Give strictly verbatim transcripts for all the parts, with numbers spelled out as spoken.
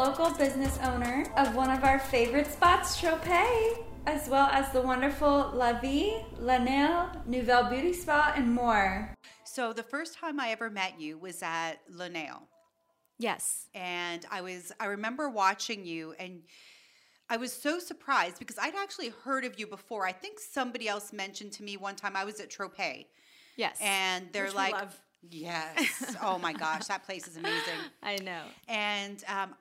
local business owner of one of our favorite spots, Tropez, as well as the wonderful La Vie, Lanelle, Nouvelle Beauty Spa, and more. So the first time I ever met you was at Lanelle. Yes. And I was, I remember watching you, and I was so surprised because I'd actually heard of you before. I think somebody else mentioned to me one time I was at Tropez. Yes. And they're Which like, yes. Oh my gosh, that place is amazing. I know. And um,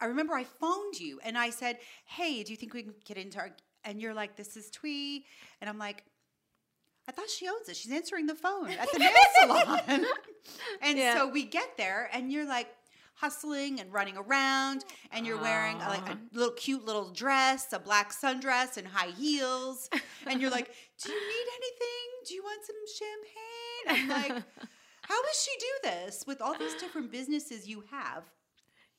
I remember I phoned you and I said, hey, do you think we can get into our, and you're like, this is Thuy. And I'm like, I thought she owns it. She's answering the phone at the nail salon. And yeah. So we get there and you're like, hustling and running around, and you're wearing a, like a little cute little dress, a black sundress, and high heels. And you're like, do you need anything? Do you want some champagne? I'm like, how does she do this with all these different businesses you have?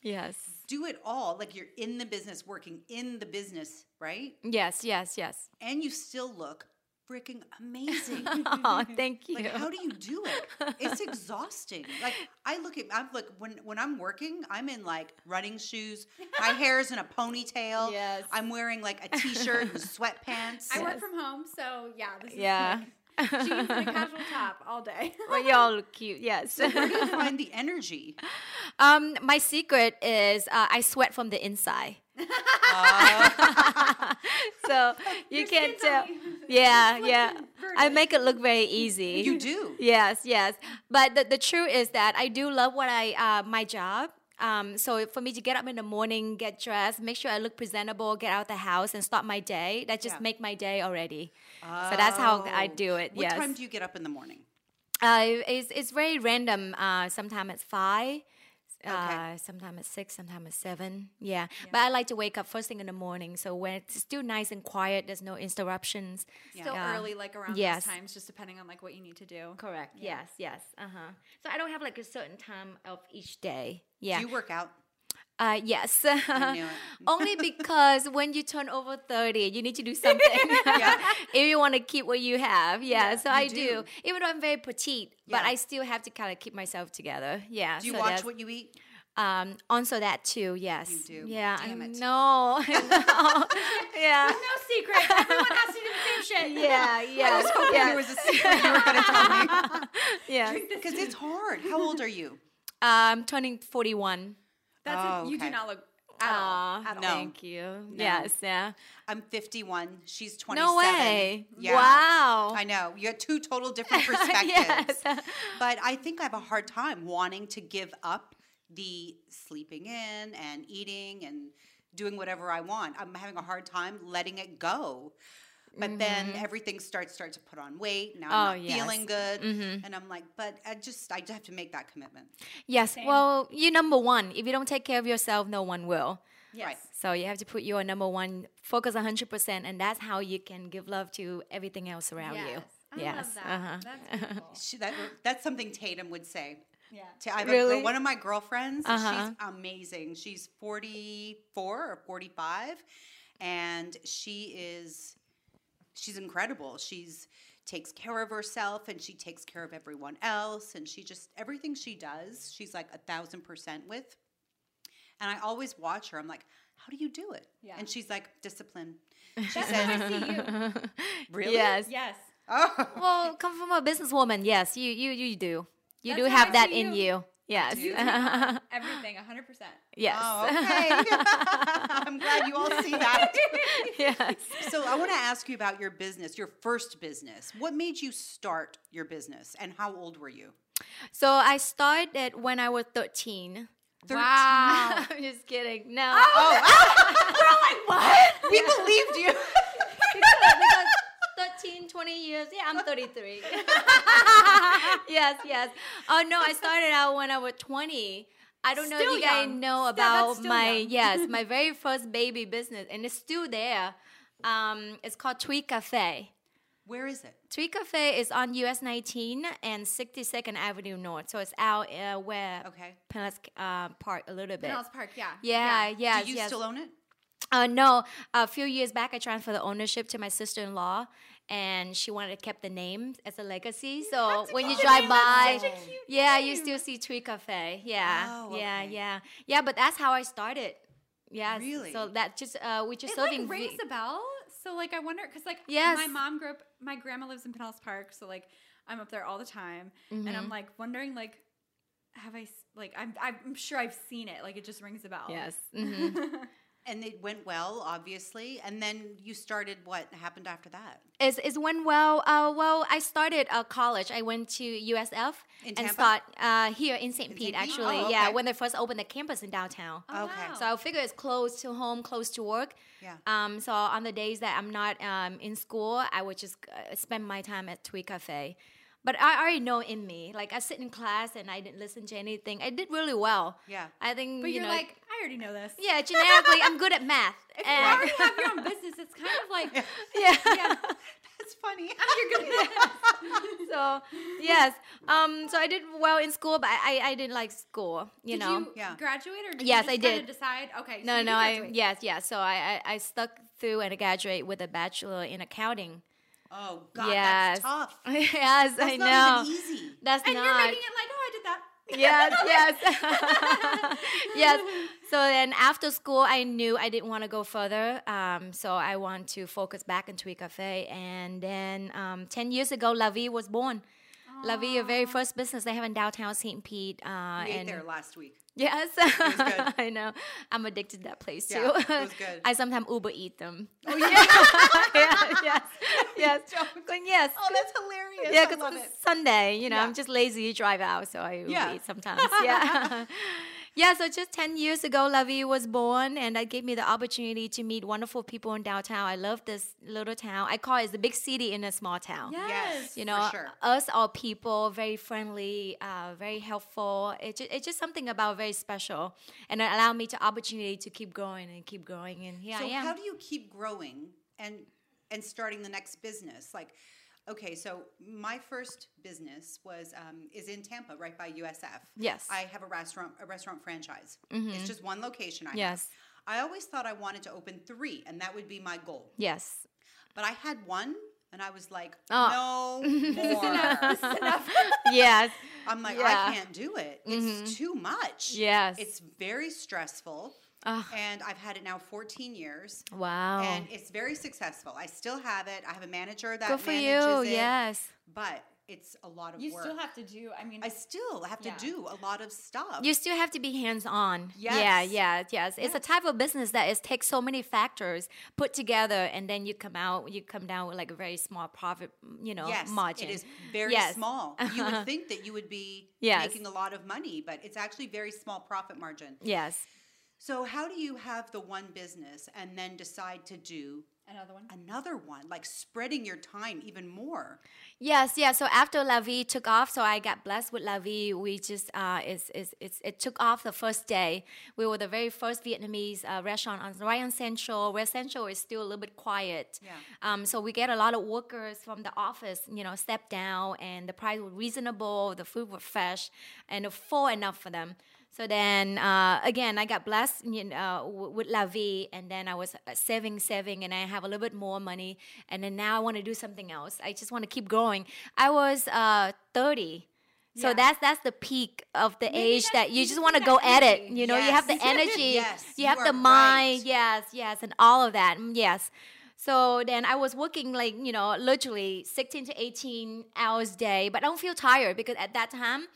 Yes. Do it all. Like you're in the business, working in the business, right? Yes, yes, yes. And you still look freaking amazing. Oh, thank you. Like, how do you do it? It's exhausting. Like, I look at, I'm like, when, when I'm working, I'm in like running shoes, my hair's in a ponytail. Yes. I'm wearing like a t-shirt and sweatpants. Yes. I work from home, so yeah. This is yeah. Like, jeans and a casual top all day. Well, y'all look cute, yes. So where do you find the energy? Um, my secret is uh, I sweat from the inside. Oh. So you Your can't tell. Yeah, yeah. Burning. I make it look very easy. You do. Yes, yes. But the, the truth is that I do love what I uh, my job. Um, so for me to get up in the morning, get dressed, make sure I look presentable, get out of the house, and start my day. That just yeah. make my day already. Oh. So that's how I do it. What yes. time do you get up in the morning? Uh, it's it's very random. Uh, sometimes it's five. Okay. Uh, sometimes at six, sometimes at seven. Yeah. yeah. But I like to wake up first thing in the morning. So when it's still nice and quiet, there's no interruptions. Yeah. Still uh, early, like around yes. those times, just depending on like what you need to do. Correct. Yeah. Yes, yes. Uh-huh. So I don't have like a certain time of each day. Yeah. Do you work out? Uh, yes. I knew it. Only because when you turn over thirty, you need to do something. Yeah. If you want to keep what you have. Yeah, yeah so I do. do. Even though I'm very petite, yeah. but I still have to kind of keep myself together. Yeah. Do you so watch what you eat? Um, also that too, yes. You do. Yeah. Damn it. No. no. Yeah. There's no secret. Everyone has to do the same shit. Yeah, yeah. I was hoping yeah. there was a secret you were going to tell me. Yeah. Because it's hard. How old are you? Um, turning forty-one. That's oh, it. You okay. do not look at Aww, all. At no. all. Thank you. No. Yes, yeah. I'm fifty-one. She's twenty-seven. No way. Yeah. Wow. I know. You have two total different perspectives. Yes. But I think I have a hard time wanting to give up the sleeping in and eating and doing whatever I want. I'm having a hard time letting it go. But mm-hmm. then everything starts starts to put on weight. Now I'm oh, not yes. feeling good. Mm-hmm. And I'm like, but I just I just have to make that commitment. Yes. Same. Well, you're number one. If you don't take care of yourself, no one will. Yes. Right. So you have to put you on number one, focus one hundred percent, and that's how you can give love to everything else around yes. you. I yes. love that. Uh-huh. That's beautiful. She, that, that's something Tatum would say. Yeah. I have really? a, one of my girlfriends, uh-huh. she's amazing. She's forty-four or forty-five, and she is... She's incredible. She's takes care of herself, and she takes care of everyone else, and she just everything she does, she's like a thousand percent with. And I always watch her. I'm like, how do you do it? Yeah. And she's like, discipline. She said, I see you. Really? Yes. Yes. Oh. Well, come from a businesswoman. Yes, you you you do. You That's do have I that in you. you. Yes. You everything, one hundred percent. Yes. Oh, okay. I'm glad you all see that. Yes. So I want to ask you about your business, your first business. What made you start your business, and how old were you? So I started when I was thirteen. thirteen. Wow. I'm just kidding. No. Oh. oh. We're all like, what? We believed you. because, because twenty years. Yeah, I'm thirty-three. Yes, yes. Oh, no, I started out when I was twenty. I don't still know if you young. guys know about yeah, my, young. yes, my very first baby business, and it's still there. Um, it's called Thuy Café. Where is it? Thuy Café is on U S nineteen and sixty-second Avenue North. So it's out uh, where okay. Pinellas uh, Park a little bit. Pinellas Park, yeah. Yeah, yeah. Yes, Do you yes. still own it? Uh, no, a few years back, I transferred the ownership to my sister-in-law, and she wanted to keep the name as a legacy. You so when you drive by, yeah, name. You still see Thuy Café. Yeah, oh, okay. yeah, yeah, yeah. But that's how I started. Yeah, really. So that just uh, we just it serving. It like rings v- a bell. So like I wonder because like yes. my mom grew up. My grandma lives in Pinellas Park, so like I'm up there all the time, mm-hmm. and I'm like wondering like. Have I, like, I'm I'm sure I've seen it. Like, it just rings a bell. Yes. Mm-hmm. And it went well, obviously. And then you started what happened after that? It's, it's went well. Uh, well, I started uh, college. I went to U S F. In Tampa? And start uh, here in Saint Pete, actually. Oh, okay. Yeah, when they first opened the campus in downtown. Oh, okay. Wow. So I figure it's close to home, close to work. Yeah. Um. So on the days that I'm not um in school, I would just spend my time at Thuy Café. But I already know in me. Like, I sit in class and I didn't listen to anything. I did really well. Yeah. I think, But you you're know, like, I already know this. Yeah, genetically, I'm good at math. If and you already have your own business, it's kind of like, yeah. yeah. yeah. That's funny. You're good at this. So, yes. Um, so I did well in school, but I, I, I didn't like school, you did know. Did you yeah. graduate or did yes, you just I did. kind of decide? Okay. No, so no, I, yes, yes. So I, I, I stuck through and I graduated with a bachelor in accounting. Oh, God, yes. that's tough. Yes, that's I know. That's not even easy. That's and not. And you're making it like, oh, I did that. Yes, yes. yes. So then after school, I knew I didn't want to go further. Um, so I want to focus back into Thuy Café. And then um, ten years ago, La Vie was born. Aww. La Vie, your very first business they have in downtown Saint Pete. Uh, we ate and there last week. Yes. It was good. I know. I'm addicted to that place, too. Yeah, it was good. I sometimes Uber eat them. Oh, yeah. yeah yes. Yes. yes. Oh, that's hilarious. Yeah, because it's it. Sunday. You know, yeah. I'm just lazy to drive out, so I Uber yeah. eat sometimes. Yeah. yeah, so just ten years ago, La Vie was born, and that gave me the opportunity to meet wonderful people in downtown. I love this little town. I call it the big city in a small town. Yes, you know, for sure. Us, all people, very friendly, uh, very helpful. It ju- it's just something about very special, and it allowed me to opportunity to keep growing and keep growing, and yeah. So I am. How do you keep growing and and starting the next business? Like, okay, so my first business was um, is in Tampa, right by U S F. Yes, I have a restaurant a restaurant franchise. Mm-hmm. It's just one location. I yes, have. I always thought I wanted to open three, and that would be my goal. Yes, but I had one. And I was like, oh. no more. This is enough. This is enough. Yes. I'm like, yeah. I can't do it. It's mm-hmm. too much. Yes. It's very stressful. Oh. And I've had it now fourteen years. Wow. And it's very successful. I still have it. I have a manager that Good for manages you. It. Yes. But it's a lot of you work. You still have to do, I mean. I still have yeah. to do a lot of stuff. You still have to be hands-on. Yes. Yeah, yeah, yes. It's yes. a type of business that is takes so many factors put together, and then you come out, you come down with like a very small profit, you know, yes, margin. It is very yes. small. You would think that you would be yes. making a lot of money, but it's actually very small profit margin. Yes. So how do you have the one business and then decide to do Another one? Another one, like spreading your time even more. Yes, yeah. So after La Vie took off, so I got blessed with La Vie. We just, uh, it's, it's, it's, it took off the first day. We were the very first Vietnamese uh, restaurant on right on Central, where Central is still a little bit quiet. Yeah. Um. So we get a lot of workers from the office, you know, step down, and the price was reasonable, the food was fresh, and full enough for them. So then, uh, again, I got blessed you know, with La Vie, and then I was saving, saving, and I have a little bit more money, and then now I want to do something else. I just want to keep growing. I was uh, thirty, so yeah. that's that's the peak of the Maybe age that you just want to go at it. You know, yes. you have the energy, yes, you, you have the mind, right. yes, yes, and all of that, yes. So then I was working like, you know, literally sixteen to eighteen hours a day, but I don't feel tired because at that time,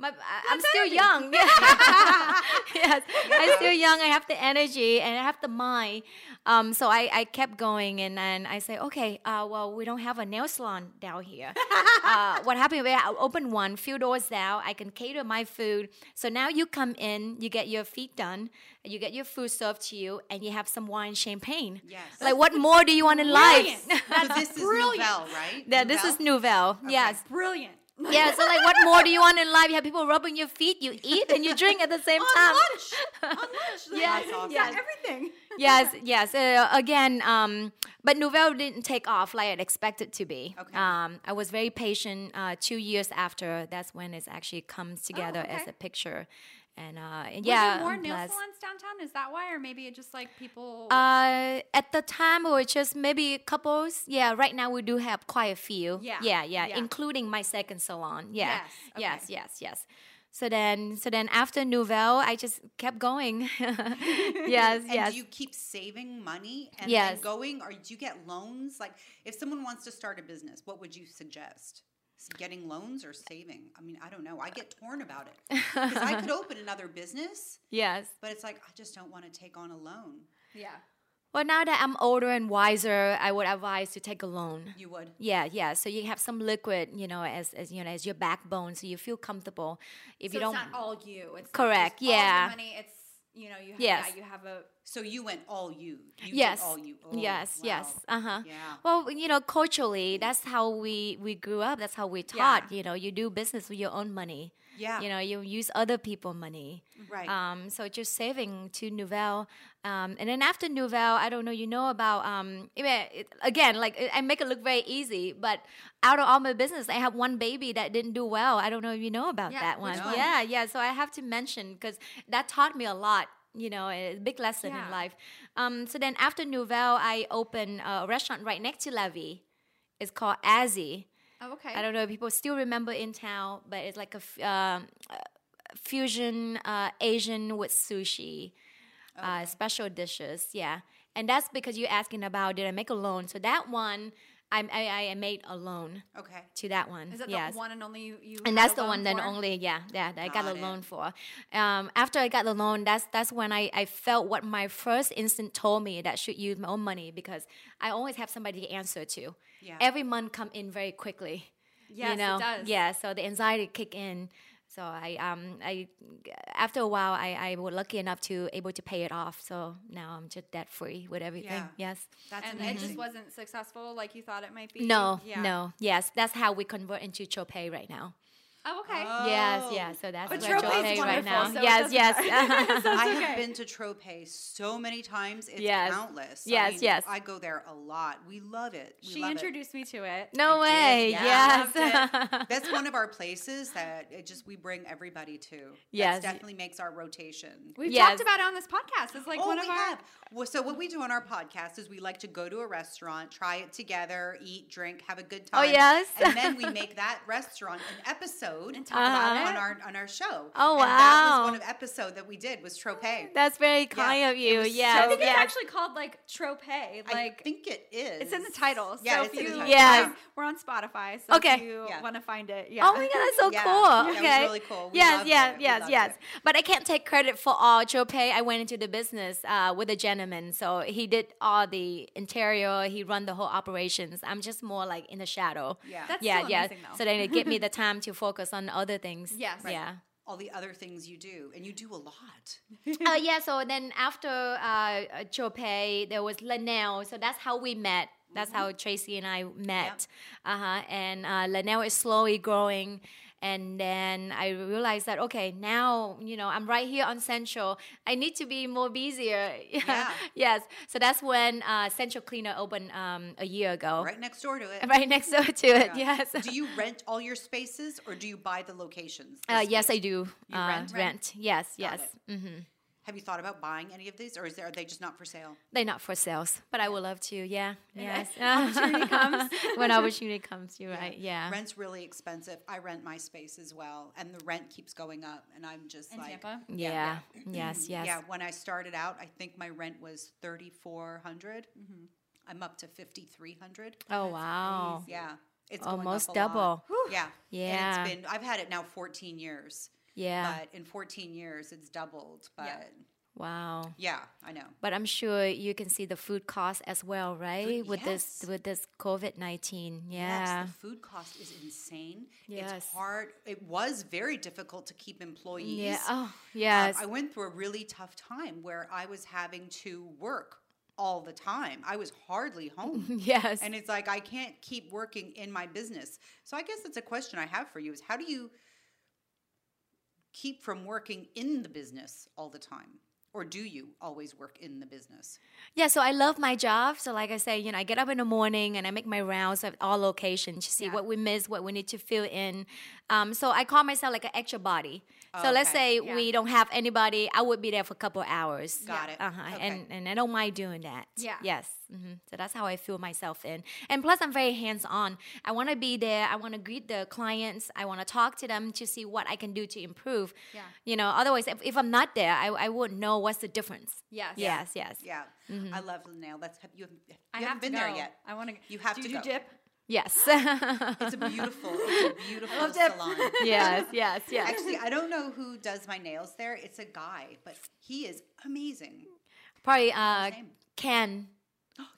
My, I'm still young. yes, I'm still young. I have the energy and I have the mind. Um, so I, I kept going, and then I say, okay, uh, well, we don't have a nail salon down here. uh, what happened? I opened one, few doors down. I can cater my food. So now you come in, you get your feet done, you get your food served to you, and you have some wine, champagne. Yes. Like, what more do you want in life? That's so this is brilliant. Nouvelle, right? Yeah, Nouvelle? This is Nouvelle. Okay. Yes, brilliant. Yeah, so like, what more do you want in life? You have people rubbing your feet, you eat, and you drink at the same on time. On lunch, on lunch. Yes, awesome. yes, everything. Yes, yes. Uh, again, um, but Nouvelle didn't take off like I'd expected to be. Okay. Um, I was very patient. Uh, two years after, that's when it actually comes together oh, okay. as a picture. And, uh, and yeah. Was there more nail salons downtown? Is that why? Or maybe it just like people? Uh, at the time, it was just maybe couples. Yeah, right now we do have quite a few. Yeah. Yeah, yeah, yeah. Including my second salon. Yeah. Yes, okay. yes, yes, yes. So then, so then after Nouvelle, I just kept going. yes, and yes. Do you keep saving money and yes. then going, or do you get loans? Like, if someone wants to start a business, what would you suggest? Getting loans or saving? I mean, I don't know. I get torn about it because I could open another business. Yes, but it's like I just don't want to take on a loan. Yeah. Well, now that I'm older and wiser, I would advise to take a loan. You would? Yeah, yeah. So you have some liquid, you know, as, as you know, as your backbone, so you feel comfortable. If so you don't, it's not all you. It's correct. Not yeah. All the money. It's you know you have yes. yeah, you have a. So you went all you. you yes. All you. Oh, yes. Wow. Yes. Uh huh. Yeah. Well, you know, culturally, that's how we we grew up. That's how we taught. Yeah. You know, you do business with your own money. Yeah. You know, you use other people's money. Right. Um. So just saving to Nouvelle, um, and then after Nouvelle, I don't know. You know about um. It, again, like I make it look very easy, but out of all my business, I have one baby that didn't do well. I don't know if you know about yeah, that one. one. Yeah. Yeah. So I have to mention because that taught me a lot. You know, a big lesson yeah. in life. Um, so then after Nouvelle, I opened a restaurant right next to La Vie. It's called Azzy. Oh, okay. I don't know if people still remember in town, but it's like a uh, fusion uh, Asian with sushi, okay. uh, special dishes. Yeah. And that's because you're asking about did I make a loan. So that one, I I, I made a loan okay. to that one. Is that yes. the one and only you, you And that's the one that only, yeah, yeah that I got, got a loan it. for. Um, after I got the loan, that's that's when I, I felt what my first instinct told me that I should use my own money because I always have somebody to answer to. Yeah. Every month come in very quickly. Yes, you know? It does. Yeah, so the anxiety kick in. So I um I after a while I, I was lucky enough to able to pay it off. So now I'm just debt free with everything. Yeah. Yes. That's and amazing. It just wasn't successful like you thought it might be. No, yeah. no. Yes. That's how we convert into Tropez right now. Oh, okay. Oh. Yes, yeah. So that's what Tropez right now. So yes, yes. so I have okay. been to Tropez so many times. It's yes. countless. Yes, I mean, yes. I go there a lot. We love it. We she love introduced it. me to it. No I way. Yeah, yes. That's one of our places that it just we bring everybody to. Yes. That definitely makes our rotation. We've yes. talked about it on this podcast. It's like oh, one of we our. Have. Well, so what we do on our podcast is we like to go to a restaurant, try it together, eat, drink, have a good time. Oh, yes. And then we make that restaurant an episode. And talk uh-huh. about on our on our show. Oh wow! And that was one of the episodes that we did was Tropez. That's very kind yeah. of you. Yeah, so I think yeah. it's actually called like Tropez. Like I think it is. It's in the title. Yeah, so it's if in you, the title. Yes. Like, we're on Spotify. So okay. if you yeah. want to find it, yeah. Oh my god, that's so yeah. cool. Okay, that was really cool. We yes, yes, it. yes, yes. It. But I can't take credit for all Tropez. I went into the business uh, with a gentleman, so he did all the interior. He run the whole operations. I'm just more like in the shadow. Yeah, that's yeah, still yeah. amazing, though. So then it gave me the time to focus on other things. Yes. Right. Yeah. All the other things you do, and you do a lot. uh, yeah. So then after uh, Tropez, there was Lanelle. So that's how we met. That's mm-hmm. how Tracey and I met. Yeah. Uh-huh. And uh, Lanelle is slowly growing. And then I realized that, okay, now, you know, I'm right here on Central. I need to be more busier. Yeah. yes. So that's when uh, Central Cleaner opened um, a year ago. Right next door to it. Right next door to it, yeah. yes. Do you rent all your spaces or do you buy the locations? The uh, yes, I do. You uh, rent? Rent, yes, Got yes. Mm-hmm. Have you thought about buying any of these, or is there, are they just not for sale? They're not for sales, but I would love to. Yeah, yeah. yes. opportunity comes. When opportunity comes, you're yeah. right. Yeah, rent's really expensive. I rent my space as well, and the rent keeps going up, and I'm just in like, Tampa? yeah, yeah. yeah. yes, yes. Yeah, when I started out, I think my rent was thirty-four hundred. Mm-hmm. I'm up to fifty-three hundred. Oh wow! Crazy. Yeah, it's almost going up a double. Lot. Yeah, yeah. And it's been. I've had it now fourteen years. Yeah. But in fourteen years, it's doubled. But yeah. Wow. Yeah, I know. But I'm sure you can see the food cost as well, right? Food, with yes. this with this COVID nineteen. Yeah. Yes, the food cost is insane. Yes. It's hard. It was very difficult to keep employees. Yeah. Oh, yes. Um, I went through a really tough time where I was having to work all the time. I was hardly home. yes. And it's like I can't keep working in my business. So I guess that's a question I have for you is how do you keep from working in the business all the time? or do you always work in the business? Yeah, so I love my job. So like I say, you know, I get up in the morning and I make my rounds at all locations to see yeah. what we miss, what we need to fill in. Um, so I call myself like an extra body. Oh, so okay. let's say yeah. we don't have anybody, I would be there for a couple of hours. Got yeah. it. Uh-huh. Okay. And, and I don't mind doing that. Yeah. Yes. Mm-hmm. So that's how I fill myself in. And plus I'm very hands-on. I want to be there. I want to greet the clients. I want to talk to them to see what I can do to improve. Yeah. You know, otherwise if, if I'm not there, I, I wouldn't know what's the difference. Yes. Yes, yes. Yeah. Mm-hmm. I love Lanelle. That's you haven't, you I haven't have been there yet. I want to You have do to you go. Dip? Yes. It's a beautiful, it's a beautiful salon. Yes, yes, yes. Actually, I don't know who does my nails there. It's a guy, but he is amazing. Probably uh, Ken.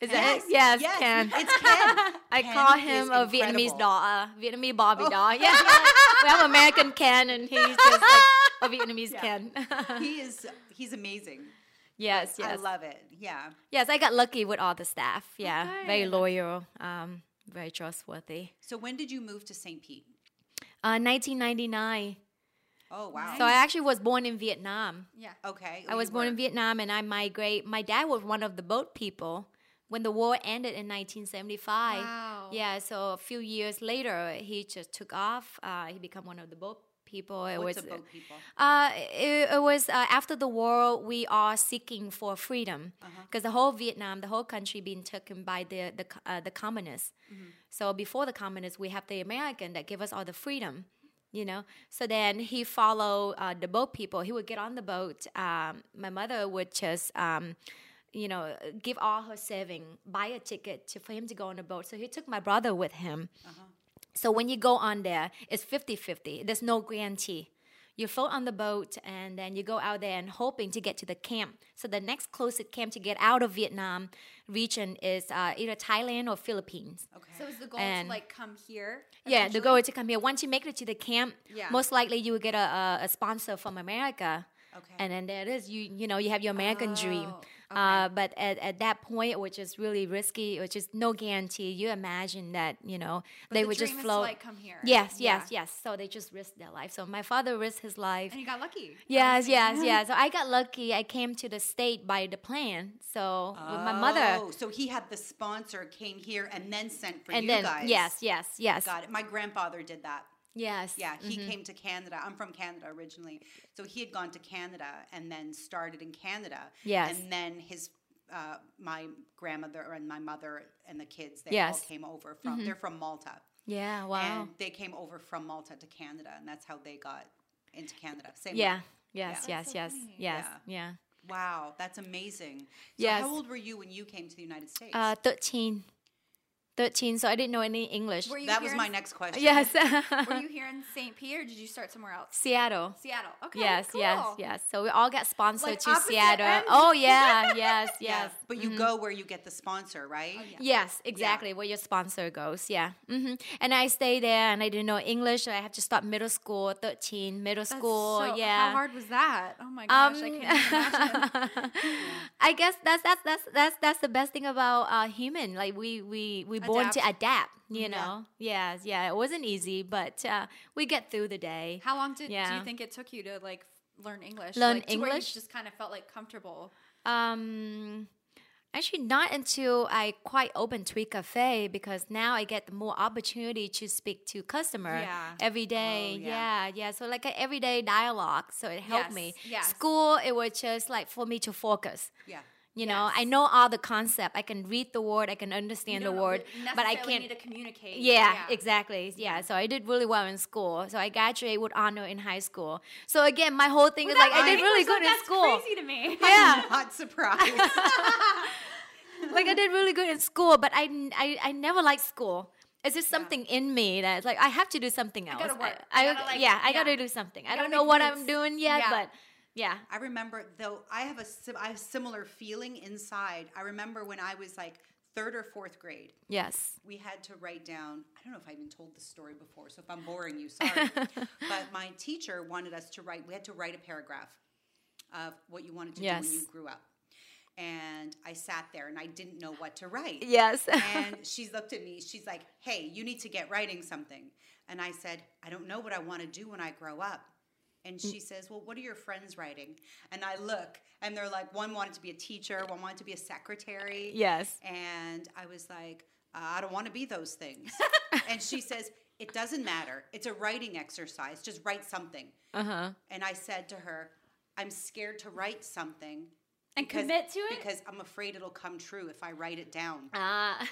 Is yes. that it? Yes, yes, Ken. It's Ken. I Ken call him a incredible. Vietnamese doll, uh, Vietnamese Bobby oh. doll. Yeah, yeah. We have American Ken, and he's just like a Vietnamese yeah. Ken. He is. He's amazing. Yes, yes. I love it. Yeah. Yes, I got lucky with all the staff. Yeah, okay. Very loyal, um, very trustworthy. So when did you move to Saint Pete? Uh, nineteen ninety-nine. Oh, wow. So I actually was born in Vietnam. Yeah. Okay. I was born in Vietnam, and I migrate. My dad was one of the boat people. When the war ended in nineteen seventy-five, wow. yeah, so a few years later, he just took off. Uh, he became one of the boat people. It What's was, a boat people? Uh, it, it was uh, after the war, we are seeking for freedom because uh-huh. the whole Vietnam, the whole country being taken by the the, uh, the communists. Mm-hmm. So before the communists, we have the American that gave us all the freedom. You know, so then he followed uh, the boat people. He would get on the boat. Um, my mother would just... Um, you know, give all her saving, buy a ticket to, for him to go on the boat. So he took my brother with him. Uh-huh. So when you go on there, it's fifty-fifty. There's no guarantee. You float on the boat, and then you go out there and hoping to get to the camp. So the next closest camp to get out of Vietnam region is uh, either Thailand or Philippines. Okay. So is the goal and to, like, come here? Eventually? Yeah, the goal is to come here. Once you make it to the camp, yeah. most likely you will get a, a sponsor from America. Okay. And then there it is. You you know, you have your American oh, dream. Okay. Uh, but at, at that point, which is really risky, which is no guarantee, you imagine that, you know, but they the would dream just float. Is to, like, come here. Yes, yes, yeah. yes. So they just risked their life. So my father risked his life. And you got lucky. Yes, yes, yes, yes. So I got lucky. I came to the state by the plan. So oh, with my mother. So he had the sponsor, came here, and then sent for and you then, guys. Yes, yes, yes. Got it. My grandfather did that. Yes. Yeah, he mm-hmm. came to Canada. I'm from Canada originally. So he had gone to Canada and then started in Canada. Yes. And then his, uh, my grandmother and my mother and the kids, they yes. all came over from, mm-hmm. they're from Malta. Yeah, wow. And they came over from Malta to Canada, and that's how they got into Canada. Same yeah, way. Yes, yeah. yes, so yes, funny. yes, yeah. yeah. Wow, that's amazing. So yes. how old were you when you came to the United States? Uh, thirteen. thirteen, so I didn't know any English. That was my next question. Yes. Were you here in Saint Pete, or did you start somewhere else? Seattle. Seattle. Okay. Yes, cool. yes, yes. So we all got sponsored like to Seattle. End. Oh, yeah, yes, yes. But you mm-hmm. go where you get the sponsor, right? Oh, yeah. Yes, exactly, yeah. where your sponsor goes, yeah. Mm-hmm. And I stayed there, and I didn't know English, so I have to start middle school, thirteen, middle That's school, so, yeah. How hard was that? Oh, my gosh, um, I can't imagine. I guess that's that's that's that's that's the best thing about uh, human. Like we we we born adapt. to adapt, you know. Yeah. Yes, yeah. It wasn't easy, but uh, we get through the day. How long did yeah. do you think it took you to like learn English? Learn like, to English? Where you just kind of felt like comfortable. Um, actually, not until I quite opened Thuy Café, because now I get more opportunity to speak to customer yeah. every day. Oh, yeah. yeah, yeah. So like an everyday dialogue. So it helped yes. me. Yes. School, it was just like for me to focus. Yeah. You know, yes. I know all the concept. I can read the word. I can understand the word, but I can't need to communicate. Yeah, yeah, exactly. Yeah, so I did really well in school. So I graduated with honor in high school. So again, my whole thing well, is like I did really good in school. That's crazy to me. Yeah, I'm not surprised. Like I did really good in school, but I, I, I never liked school. It's just something yeah. in me that's like I have to do something else. I gotta work. I, I, I gotta, like, yeah, yeah, I got to do something. I don't know what I'm doing yet, yeah. but. Yeah. I remember, though, I have a sim- I have similar feeling inside. I remember when I was like third or fourth grade. Yes. We had to write down, I don't know if I even told this story before, so if I'm boring you, sorry. But my teacher wanted us to write, we had to write a paragraph of what you wanted to yes. do when you grew up. And I sat there and I didn't know what to write. Yes. And she looked at me, she's like, hey, you need to get writing something. And I said, I don't know what I want to do when I grow up. And she says, well, what are your friends writing? And I look, and they're like, one wanted to be a teacher, one wanted to be a secretary. Yes. And I was like, uh, I don't want to be those things. And she says, it doesn't matter. It's a writing exercise. Just write something. Uh-huh. And I said to her, I'm scared to write something. And because, commit to it? Because I'm afraid it'll come true if I write it down. Ah.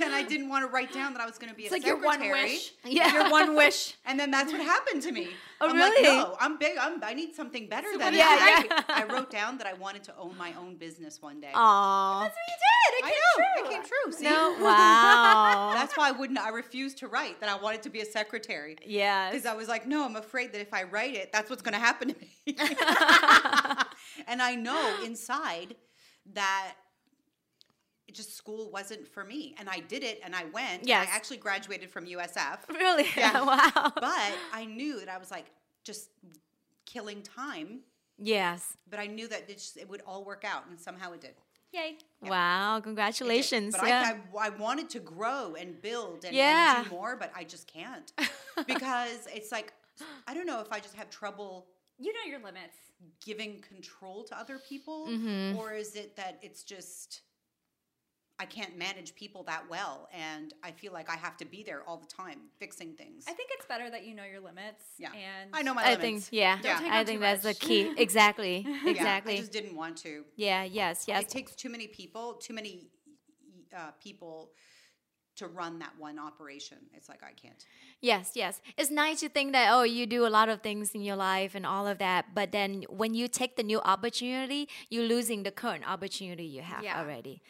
And I didn't want to write down that I was going to be it's a like secretary. It's like your one wish. Yeah. Your one wish. And then that's what happened to me. Oh, I'm really? Like, no, I'm big. I'm, I need something better so than that. Yeah, yeah. I wrote down that I wanted to own my own business one day. Aww. That's what you did. It I came know. true. It came true. See? No, wow. That's why I wouldn't. I refused to write that I wanted to be a secretary. Yeah. Because I was like, no, I'm afraid that if I write it, that's what's going to happen to me. And I know inside that just school wasn't for me. And I did it and I went. Yes. And I actually graduated from U S F. Really? Yeah. Wow. But I knew that I was like just killing time. Yes. But I knew that it, just, it would all work out, and somehow it did. Yay. Yeah. Wow. Congratulations. But yeah. I, I, I wanted to grow and build and, yeah. and do more, but I just can't. Because it's like, I don't know if I just have trouble. You know your limits. Giving control to other people. Mm-hmm. Or is it that it's just I can't manage people that well, and I feel like I have to be there all the time fixing things. I think it's better that you know your limits. Yeah, and I know my limits. I think, yeah, yeah. I think that's much. the key. Exactly, exactly. Yeah, I just didn't want to. Yeah, yes, yes. It takes too many people, too many uh, people to run that one operation. It's like I can't. Yes, yes. It's nice to think that, oh, you do a lot of things in your life and all of that, but then when you take the new opportunity, you're losing the current opportunity you have yeah. already.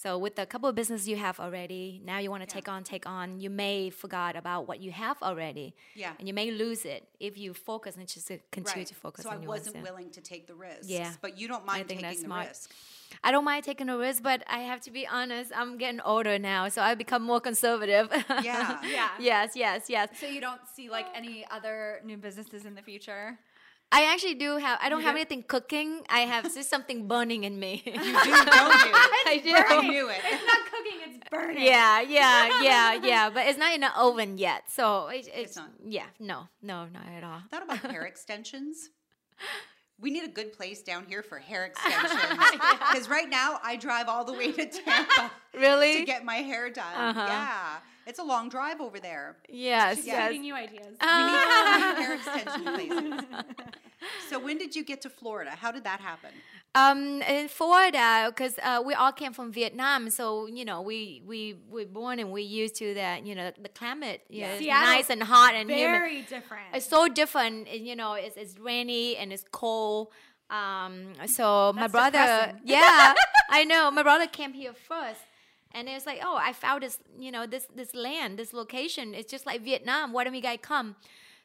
So with the couple of business you have already, now you want to yeah. take on, take on. You may forgot about what you have already. Yeah. And you may lose it if you focus and just continue right. to focus so on I your So I wasn't willing yeah. to take the risks. Yeah. But you don't mind taking the smart. risk. I don't mind taking a risk, but I have to be honest, I'm getting older now, so I become more conservative. Yeah. yeah. Yes, yes, yes. So you don't see like any other new businesses in the future? I actually do have, I don't have anything cooking. I have just something burning in me. You do, don't you? I do. I knew it. It's not cooking, it's burning. Yeah, yeah, yeah, yeah. But it's not in an oven yet. So it, it's, it's not. Yeah, no, no, not at all. Thought about hair extensions. We need a good place down here for hair extensions. Because yeah. right now I drive all the way to Tampa. Really? To get my hair done. Uh-huh. Yeah. It's a long drive over there. Yes. She's yes. giving you ideas. Uh. We need hair extension places. So when did you get to Florida? How did that happen? Um, in Florida, because uh, we all came from Vietnam, so, you know, we we were born and we used to that, you know, the climate. Yeah. It's nice and hot and very humid. different. It's so different. You know, it's, it's rainy and it's cold. Um, so That's my brother, depressing. yeah, I know. My brother came here first. And it was like, oh, I found this, you know, this this land, this location. It's just like Vietnam. Why don't you guys come?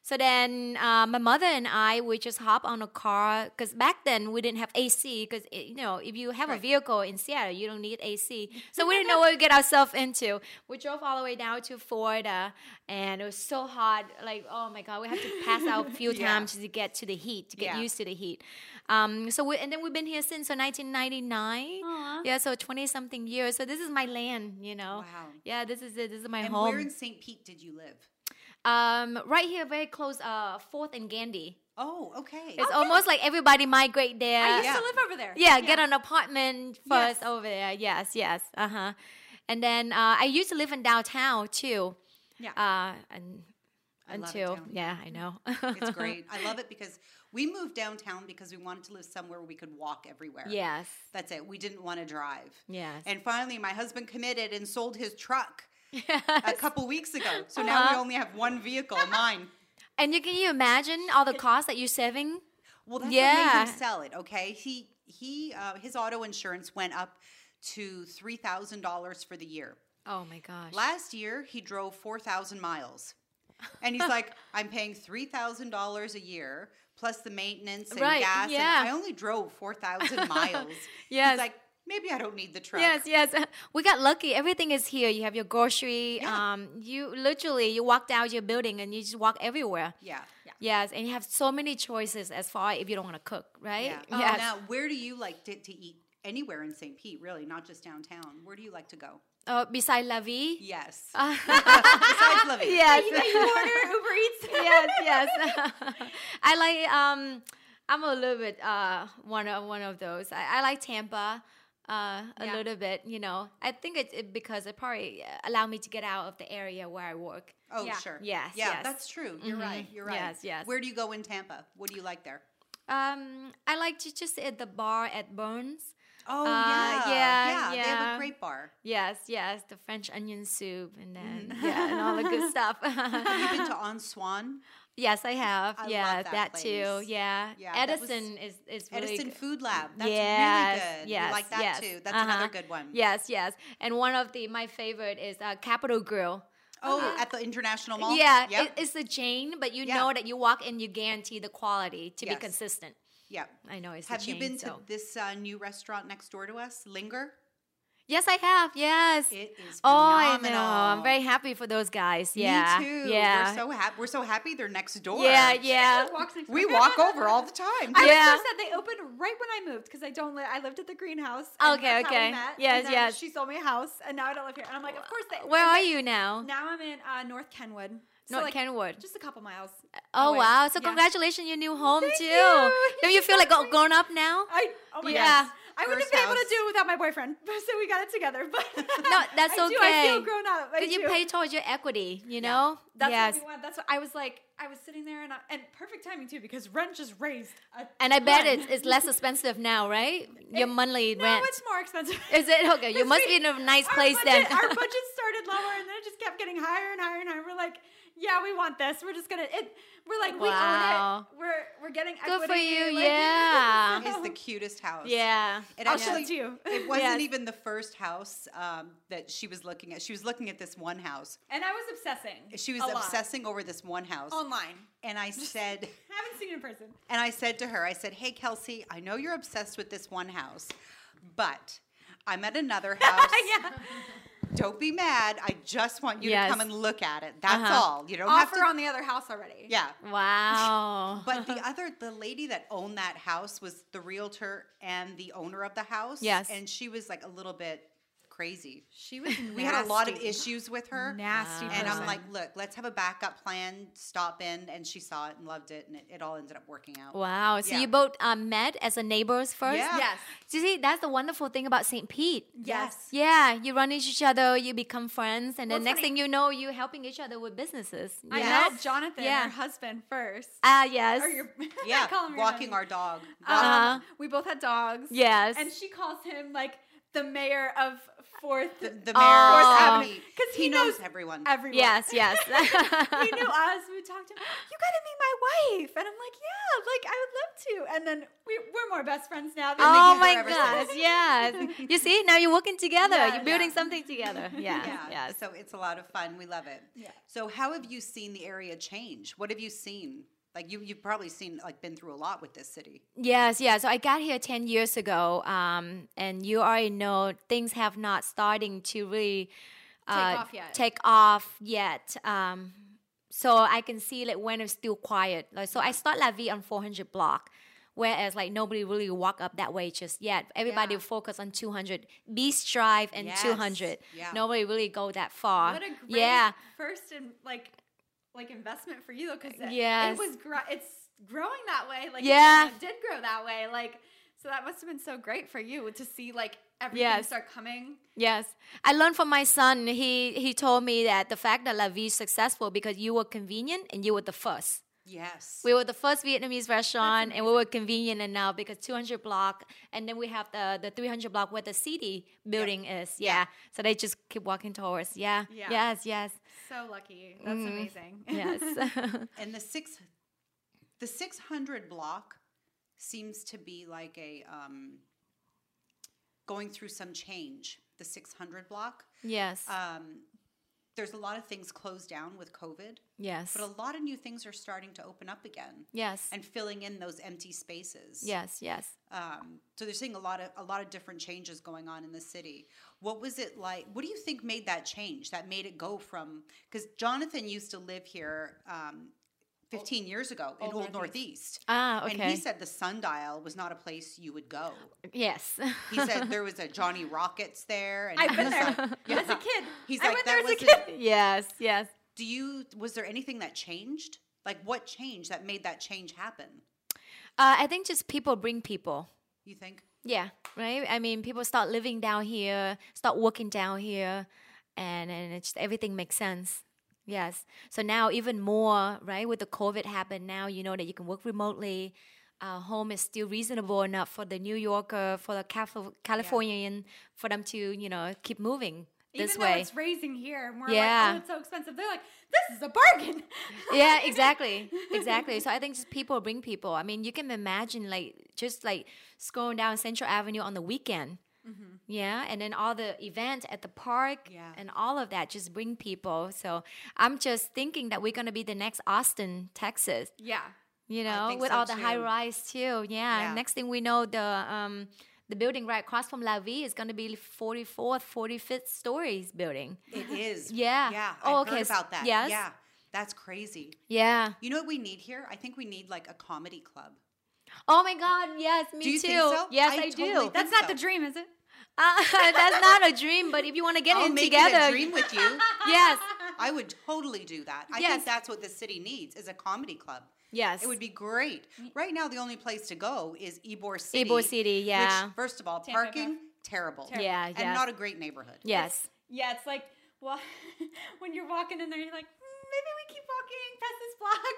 So then uh, my mother and I, we just hop on a car. Because back then we didn't have A C. Because, you know, if you have right. a vehicle in Seattle, you don't need A C. So we didn't know what we get ourselves into. We drove all the way down to Florida. And it was so hot. Like, oh, my God, we have to pass out a few yeah. times to get to the heat, to get yeah. used to the heat. Um, so we, and then we've been here since so nineteen ninety-nine. Aww. Yeah, so twenty-something years. So this is my land, you know. Wow. Yeah, this is it. This is my and home. And where in Saint Pete did you live? Um, right here, very close, uh, fourth and Gandhi. Oh, okay. It's okay. Almost like everybody migrate there. I used yeah. to live over there. Yeah, yeah. Get an apartment first yes. over there. Yes, yes. Uh-huh. And then uh, I used to live in downtown, too. Yeah. Uh, and, I until, love it, yeah, I know. It's great. I love it because we moved downtown because we wanted to live somewhere where we could walk everywhere. Yes. That's it. We didn't want to drive. Yes. And finally, my husband committed and sold his truck. Yes. A couple weeks ago. So uh-huh. now we only have one vehicle, mine. And you can you imagine all the costs that you're saving? Well, that's yeah. what made him sell it, okay? He he uh, his auto insurance went up to three thousand dollars for the year. Oh my gosh. Last year he drove four thousand miles. And he's like, I'm paying three thousand dollars a year plus the maintenance and right. gas yeah. and I only drove four thousand miles. Yes. He's like, maybe I don't need the truck. Yes, yes. We got lucky. Everything is here. You have your grocery. Yeah. Um, you literally, you walk down your building and you just walk everywhere. Yeah. yeah. Yes, and you have so many choices as far if you don't want to cook, right? Yeah. Oh, yes. Now, where do you like to, to eat anywhere in Saint Pete, really, not just downtown. Where do you like to go? Uh, beside La Vie? Yes. Uh, Besides La Vie. Yes. You, you order Uber Eats? Yes, yes. I like, um, I'm a little bit uh, one, of, one of those. I, I like Tampa uh, a yeah. little bit, you know. I think it's it because it probably allowed me to get out of the area where I work. Oh, yeah. Sure. Yes, yeah, yes. That's true. You're mm-hmm. right. You're right. Yes, yes. Where do you go in Tampa? What do you like there? Um, I like to just sit at the bar at Berns. Oh, uh, yeah. yeah. Yeah, yeah. They have a great bar. Yes, yes. The French onion soup and then mm. yeah, and all the good stuff. Have you been to On Swan? Yes, I have. I yeah, love that, that too. Yeah. yeah Edison was, is, is really Edison good. Food Lab. That's yes, really good. Yes, you like that yes. too. That's uh-huh. another good one. Yes, yes. And one of the my favorite is uh, Capitol Grill. Oh, uh-huh. At the International Mall? Yeah. Yep. It, it's a chain, but you yeah. know that you walk in, you guarantee the quality to yes. be consistent. Yeah, I know. It's have a chain, you been so. to this uh, new restaurant next door to us, Linger? Yes, I have. Yes, it is phenomenal. Oh, I know. I'm very happy for those guys. Yeah, me too. Yeah, we're so happy. We're so happy they're next door. Yeah, yeah. We walk over all the time. I yeah. was so sad they opened right when I moved because I don't live. I lived at the greenhouse. And okay, that's okay. How we met. Yes, yes. She sold me a house, and now I don't live here. And I'm like, of course. They, Where are they, you now? Now I'm in uh, North Kenwood. So North like Kenwood. Just a couple miles. Oh, away. Wow. So yeah. Congratulations, your new home, Thank too. You. Don't you feel like grown up now? I, oh, my yes. gosh. I wouldn't be able to do it without my boyfriend. So we got it together. But no, that's I okay. Do. I feel grown up. I Did do. You pay towards your equity, you yeah. know? That's yes. what we want. That's what I was like. I was sitting there, and I, and perfect timing, too, because rent just raised. A and I bet it's, it's less expensive now, right? Your it, monthly no, rent. No, it's more expensive. Is it? Okay, you must we, be in a nice place budget, then. Our budget started lower, and then it just kept getting higher and higher and higher. We're like, yeah, we want this. We're just going to – we're like, wow. we own it. We're, we're getting equity. Good for you, like, yeah. It's the cutest house. Yeah. It I'll actually, show you. It wasn't yes. even the first house um, that she was looking at. She was looking at this one house. And I was obsessing. She was obsessing lot. over this one house. Oh, online. And I said, I haven't seen it in person. And I said to her, I said, hey, Kelsey, I know you're obsessed with this one house, but I'm at another house. yeah. Don't be mad. I just want you yes. to come and look at it. That's uh-huh. all. You don't Offer have to. On the other house already. Yeah. Wow. But the other, the lady that owned that house was the realtor and the owner of the house. Yes. And she was like a little bit crazy. She was nasty. We had a lot of issues with her. Nasty person. And I'm like, look, let's have a backup plan. Stop in. And she saw it and loved it. And it, it all ended up working out. Wow. So yeah. you both um, met as a neighbors first? Yeah. Yes. So you see, that's the wonderful thing about Saint Pete. Yes. Yeah. You run into each other. You become friends. And well, then next funny. thing you know, you're helping each other with businesses. I yes. met Jonathan, yeah. her husband, first. Ah, uh, yes. Or your, yeah. call him Walking your our dog. Uh-huh. Um, we both had dogs. Yes. And she calls him like the mayor of Fourth, the, the mayor oh. of Fourth Avenue, because he, he knows, knows everyone. Everyone. Yes, yes. He knew us. We talked to him. You got to meet my wife, and I'm like, yeah, like I would love to. And then we, we're more best friends now. Than oh my gosh, yes. You see, now you're working together. Yeah, you're building yeah. something together. Yeah, yeah, yeah. So it's a lot of fun. We love it. Yeah. So how have you seen the area change? What have you seen? Like you, you've probably seen, like, been through a lot with this city. Yes, yeah. So I got here ten years ago, um, and you already know things have not starting to really uh, take off yet. Take off yet. Um, so I can see like when it's still quiet. Like, so I start La Vie on four hundred block, whereas like nobody really walk up that way just yet. Everybody yeah. focus on two hundred Beast Drive and yes. two hundred. Yeah. Nobody really go that far. What a great yeah. first and like. Like investment for you though, because yes. it was gro- it's growing that way. Like yeah. it did grow that way. Like so that must have been so great for you to see like everything yes. start coming. Yes, I learned from my son. He he told me that the fact that La Vie is successful because you were convenient and you were the first. Yes, we were the first Vietnamese restaurant, and we were convenient enough because two hundred block, and then we have the the three hundred block where the city building yeah. is. Yeah. yeah, so they just keep walking towards. Yeah, yeah. yes, yes. So lucky. That's mm. amazing. Yes. And the six, the six hundred block, seems to be like a um, going through some change. The six hundred block. Yes. Um, There's a lot of things closed down with COVID. Yes. But a lot of new things are starting to open up again. Yes. And filling in those empty spaces. Yes, yes. Um, so they're seeing a lot of a lot of different changes going on in the city. What was it like? What do you think made that change? That made it go from – because Jonathan used to live here um, – fifteen oh, years ago in Old Northeast. Northeast. Ah, okay. And he said the Sundial was not a place you would go. Yes. He said there was a Johnny Rockets there. And I've been there like, yeah. as a kid. He's I like, went there as a kid. It. Yes, yes. Do you? Was there anything that changed? Like what changed that made that change happen? Uh, I think just people bring people. You think? Yeah, right? I mean, people start living down here, start working down here, and, and it's just, everything makes sense. Yes. So now even more, right, with the COVID happened, now you know that you can work remotely. Our home is still reasonable enough for the New Yorker, for the Calif- Californian, yeah. for them to, you know, keep moving this even way. Even though it's raising here, and we're yeah. like, oh, it's so expensive. They're like, this is a bargain. Yeah, exactly. Exactly. So I think just people bring people. I mean, you can imagine, like, just, like, scrolling down Central Avenue on the weekend. Mm-hmm. Yeah, and then all the events at the park yeah. and all of that just bring people. So I'm just thinking that we're going to be the next Austin, Texas. Yeah. You know, with so all too. the high-rise, too. Yeah. yeah. Next thing we know, the um, the building right across from La Vie is going to be forty-fourth, forty-fifth stories building. It is. Yeah. Yeah. I oh, okay. heard about that. Yes. Yeah. That's crazy. Yeah. You know what we need here? I think we need, like, a comedy club. Oh my God! Yes, me do you too. Think so? Yes, I, I totally do. That's not so. the dream, is it? Uh, that's not a dream. But if you want to get I'll in make together, it a dream with you. Yes, I would totally do that. I yes. think that's what the city needs is a comedy club. Yes, it would be great. Right now, the only place to go is Ybor City. Ybor City, yeah. Which, first of all, Tampa parking Tampa. terrible. terrible. Yeah, yeah, and not a great neighborhood. Yes, it's, yeah. It's like well, when you're walking in there, you're like.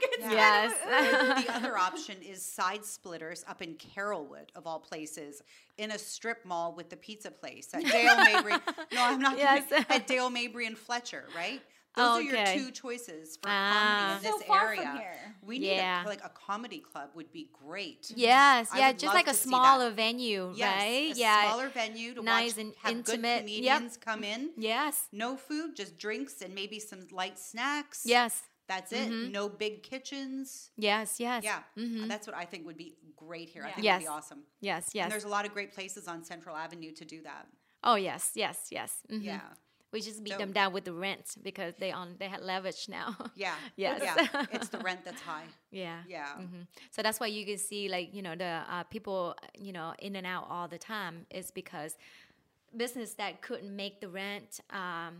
Maybe we keep walking past this block. It's yes. Kind of, uh, the other option is Side Splitters up in Carrollwood, of all places, in a strip mall with the pizza place at Dale Mabry. No, I'm not yes. kidding. At Dale Mabry and Fletcher, right? Those okay. are your two choices for ah. comedy in so this far area. From here. We need yeah. a, like a comedy club would be great. Yes, I yeah, just like a smaller venue, yes, right? A yeah, smaller venue to nice watch, and have intimate. Good comedians yep. come in. Yes, no food, just drinks and maybe some light snacks. Yes, that's it. Mm-hmm. No big kitchens. Yes, yes, yeah. Mm-hmm. That's what I think would be great here. Yeah. I think yes. it would be awesome. Yes, yes. And there's a lot of great places on Central Avenue to do that. Oh yes, yes, yes. Mm-hmm. Yeah. We just beat so, them down with the rent because they on they had leverage now. Yeah. Yes. Yeah. It's the rent that's high. Yeah. Yeah. Mm-hmm. So that's why you can see like, you know, the uh, people, you know, in and out all the time is because business that couldn't make the rent um,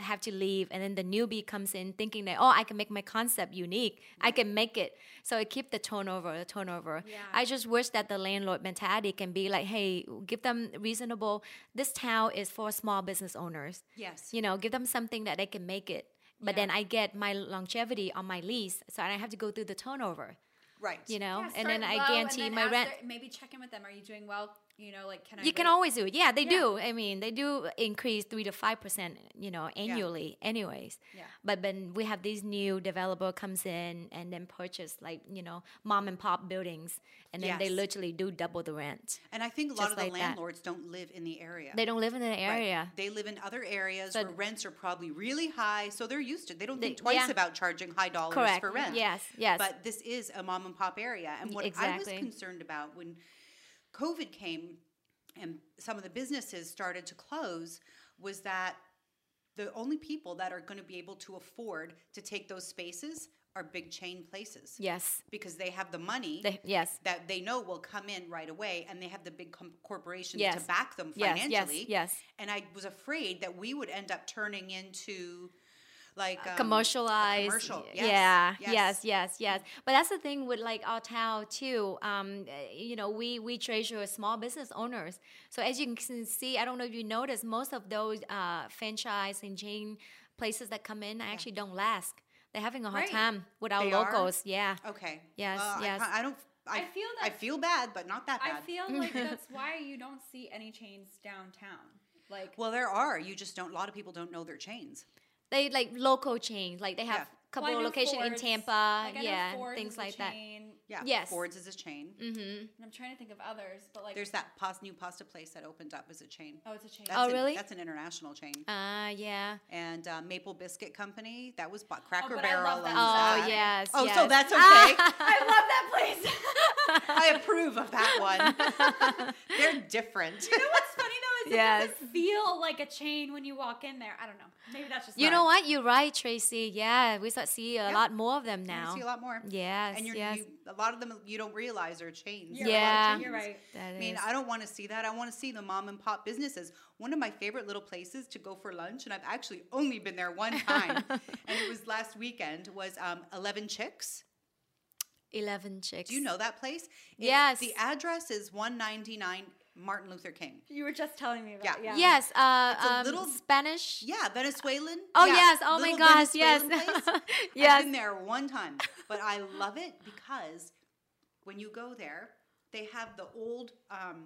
have to leave. And then the newbie comes in thinking that, oh, I can make my concept unique. Yeah. I can make it. So it keeps the turnover, the turnover. Yeah. I just wish that the landlord mentality can be like, hey, give them reasonable. This town is for small business owners. Yes. You know, give them something that they can make it. But yeah. then I get my longevity on my lease. So I don't have to go through the turnover. Right. You know, yeah, and then I guarantee then my rent. Their, maybe check in with them. Are you doing well? You know, like, can I? You wait? Can always do it. Yeah, they yeah. do. I mean, they do increase three to five percent, you know, annually yeah. anyways. Yeah. But then we have these new developer comes in and then purchase, like, you know, mom and pop buildings. And then yes. they literally do double the rent. And I think a lot of the like landlords that. don't live in the area. They don't live in the area. Right. They live in other areas but where rents are probably really high. So they're used to it. They don't they, think twice yeah. about charging high dollars Correct. for rent. Yes, yes. But this is a mom and pop area. And what exactly. I was concerned about when COVID came and some of the businesses started to close was that the only people that are going to be able to afford to take those spaces are big chain places. Yes. Because they have the money they, yes. that they know will come in right away, and they have the big com- corporations yes. to back them financially. Yes, yes, yes. And I was afraid that we would end up turning into like um, commercialized, commercial. yes. yeah, yes. yes, yes, yes. But that's the thing with like our town too. Um, you know, we we treasure small business owners. So as you can see, I don't know if you noticed, most of those uh, franchise and chain places that come in yeah. actually don't last. They're having a hard right. time with our they locals. Are? Yeah. Okay. Yes. Uh, yes. I, I don't. I, I feel. I feel bad, but not that bad. I feel like that's why you don't see any chains downtown. Like, well, there are. You just don't. A lot of people don't know their chains. They like local chains, like they have a yeah. couple well, of locations in Tampa, like, yeah, things like that. Yeah, yes. Ford's is a chain. Mm-hmm. And I'm trying to think of others, but like there's that pasta, new pasta place that opened up as a chain. Oh, it's a chain. That's oh, an, really? That's an international chain. Ah, uh, yeah. And uh, Maple Biscuit Company that was bought. Cracker oh, Barrel. Oh, that. yes. Oh, yes. So that's okay. I love that place. I approve of that one. They're different. You know what's funny though? It yes. doesn't feel like a chain when you walk in there. I don't know. Maybe that's just You mine. Know what? You're right, Tracey. Yeah, we start see a yeah. lot more of them now. You see a lot more. Yes, and you're, yes. You, a lot of them you don't realize are chains. You're yeah. Chains. You're right. That I mean, is. I don't want to see that. I want to see the mom and pop businesses. One of my favorite little places to go for lunch, and I've actually only been there one time, and it was last weekend, was um, Eleven Chicks. Eleven Chicks. Do you know that place? It, yes. The address is one ninety-nine Martin Luther King. You were just telling me about it. Yeah. yeah. Yes. Uh, it's a um, little Spanish. Yeah, Venezuelan. Oh, yeah, yes. Oh, my gosh. Yes. yes. I've been there one time. But I love it because when you go there, they have the old um,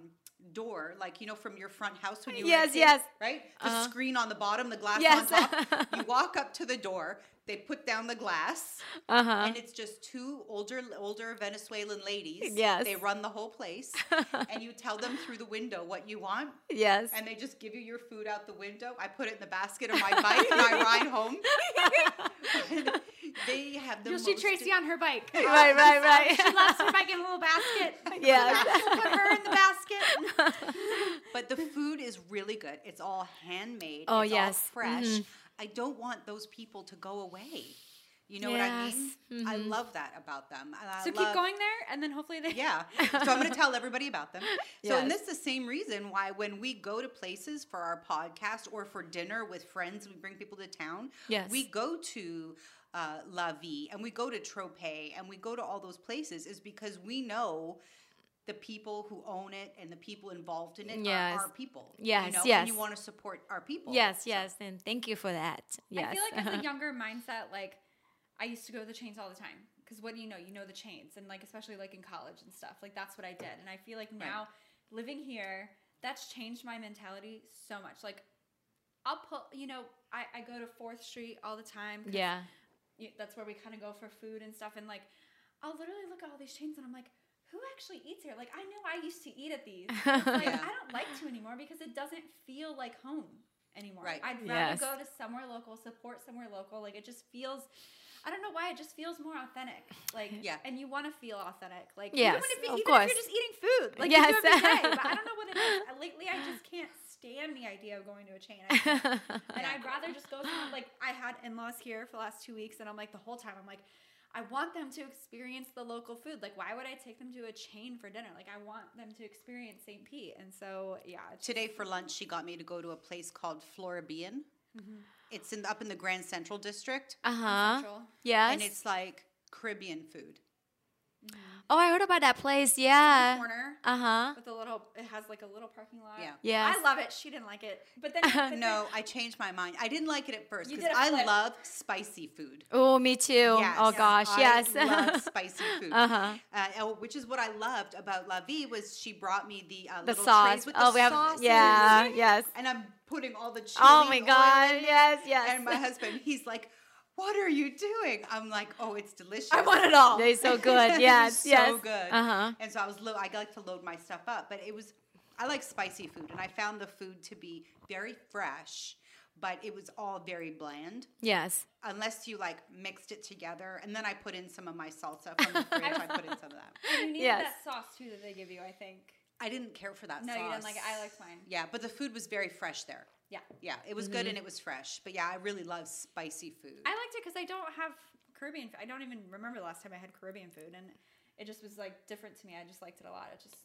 door, like, you know, from your front house when you yes, were a kid, yes. right? The uh-huh. screen on the bottom, the glass yes. on top. You walk up to the door. They put down the glass, uh-huh. and it's just two older older Venezuelan ladies. Yes. They run the whole place, and you tell them through the window what you want. Yes. And they just give you your food out the window. I put it in the basket of my bike, and I ride home. They have the You'll most see Tracey on her bike. Right, right, right. She loves her bike in a little basket. Yes. Put her in the basket. But the food is really good. It's all handmade. Oh, it's yes. all fresh. Mm-hmm. I don't want those people to go away. You know yes. what I mean? Mm-hmm. I love that about them. And I so love, keep going there, and then hopefully they... Yeah. So I'm going to tell everybody about them. Yes. So, and this is the same reason why when we go to places for our podcast or for dinner with friends, we bring people to town. Yes. We go to uh, La Vie, and we go to Tropez, and we go to all those places is because we know... the people who own it and the people involved in it yes. are our people. Yes, you know? Yes. And you want to support our people. Yes, so. Yes, and thank you for that. Yes. I feel like as a younger mindset, like, I used to go to the chains all the time. Because what do you know? You know the chains. And, like, especially, like, in college and stuff. Like, that's what I did. And I feel like now right. living here, that's changed my mentality so much. Like, I'll put, you know, I, I go to fourth Street all the time. Yeah. You, that's where we kind of go for food and stuff. And, like, I'll literally look at all these chains and I'm like, who actually eats here? Like, I know I used to eat at these. It's like, yeah. I don't like to anymore because it doesn't feel like home anymore. Right. I'd rather yes. go to somewhere local, support somewhere local. Like, it just feels, I don't know why, it just feels more authentic. Like, yeah. and you want to feel authentic. Like, yes, even, if, it, of even course. If you're just eating food. Like, yes. you do every day. But I don't know what it is. I, lately, I just can't stand the idea of going to a chain. I think. And yeah. I'd rather just go to, like, I had in-laws here for the last two weeks, and I'm like, the whole time, I'm like, I want them to experience the local food. Like, why would I take them to a chain for dinner? Like, I want them to experience Saint Pete. And so, yeah. Today for lunch, she got me to go to a place called Floribbean. Mm-hmm. It's in, up in the Grand Central District. Uh-huh. Central. Yes. And it's like Caribbean food. Mm-hmm. Oh, I heard about that place. Yeah. Corner. Uh-huh. With a little, it has like a little parking lot. Yeah. Yes. I love it. She didn't like it. But then. No, I changed my mind. I didn't like it at first because I flip. love spicy food. Oh, me too. Yes. Oh, gosh. Yes. I love spicy food. Uh-huh. Uh, which is what I loved about La Vie was she brought me the, uh, the little sauce. Trays with oh, the we have, sauce. Yeah. And yes. And I'm putting all the chili Oh, my God. Yes. Yes. And my husband, he's like, what are you doing? I'm like, oh, it's delicious. I want it all. They're so good. Yes, so yes. So good. Uh-huh. And so I was, lo- I like to load my stuff up, but it was, I like spicy food, and I found the food to be very fresh, but it was all very bland. Yes. Unless you like mixed it together, and then I put in some of my salsa from the fridge. I put in some of that. And you needed yes. that sauce too that they give you, I think. I didn't care for that no, sauce. No, you didn't like it. I liked mine. Yeah, but the food was very fresh there. Yeah. Yeah, it was mm-hmm. good and it was fresh. But yeah, I really love spicy food. I liked it because I don't have Caribbean food. I don't even remember the last time I had Caribbean food. And it just was like different to me. I just liked it a lot. It just.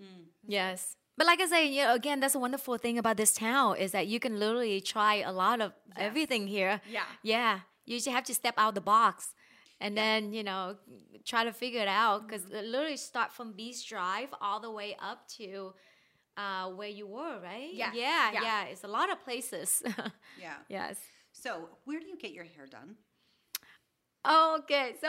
Mm. Yes. But like I say, you know, again, that's a wonderful thing about this town is that you can literally try a lot of yes. everything here. Yeah. Yeah. You just have to step out the box. And yeah. then, you know, try to figure it out because mm-hmm. literally start from Beach Drive all the way up to uh, where you were, right? Yeah. Yeah, yeah. yeah. It's a lot of places. yeah. Yes. So where do you get your hair done? Oh, okay. So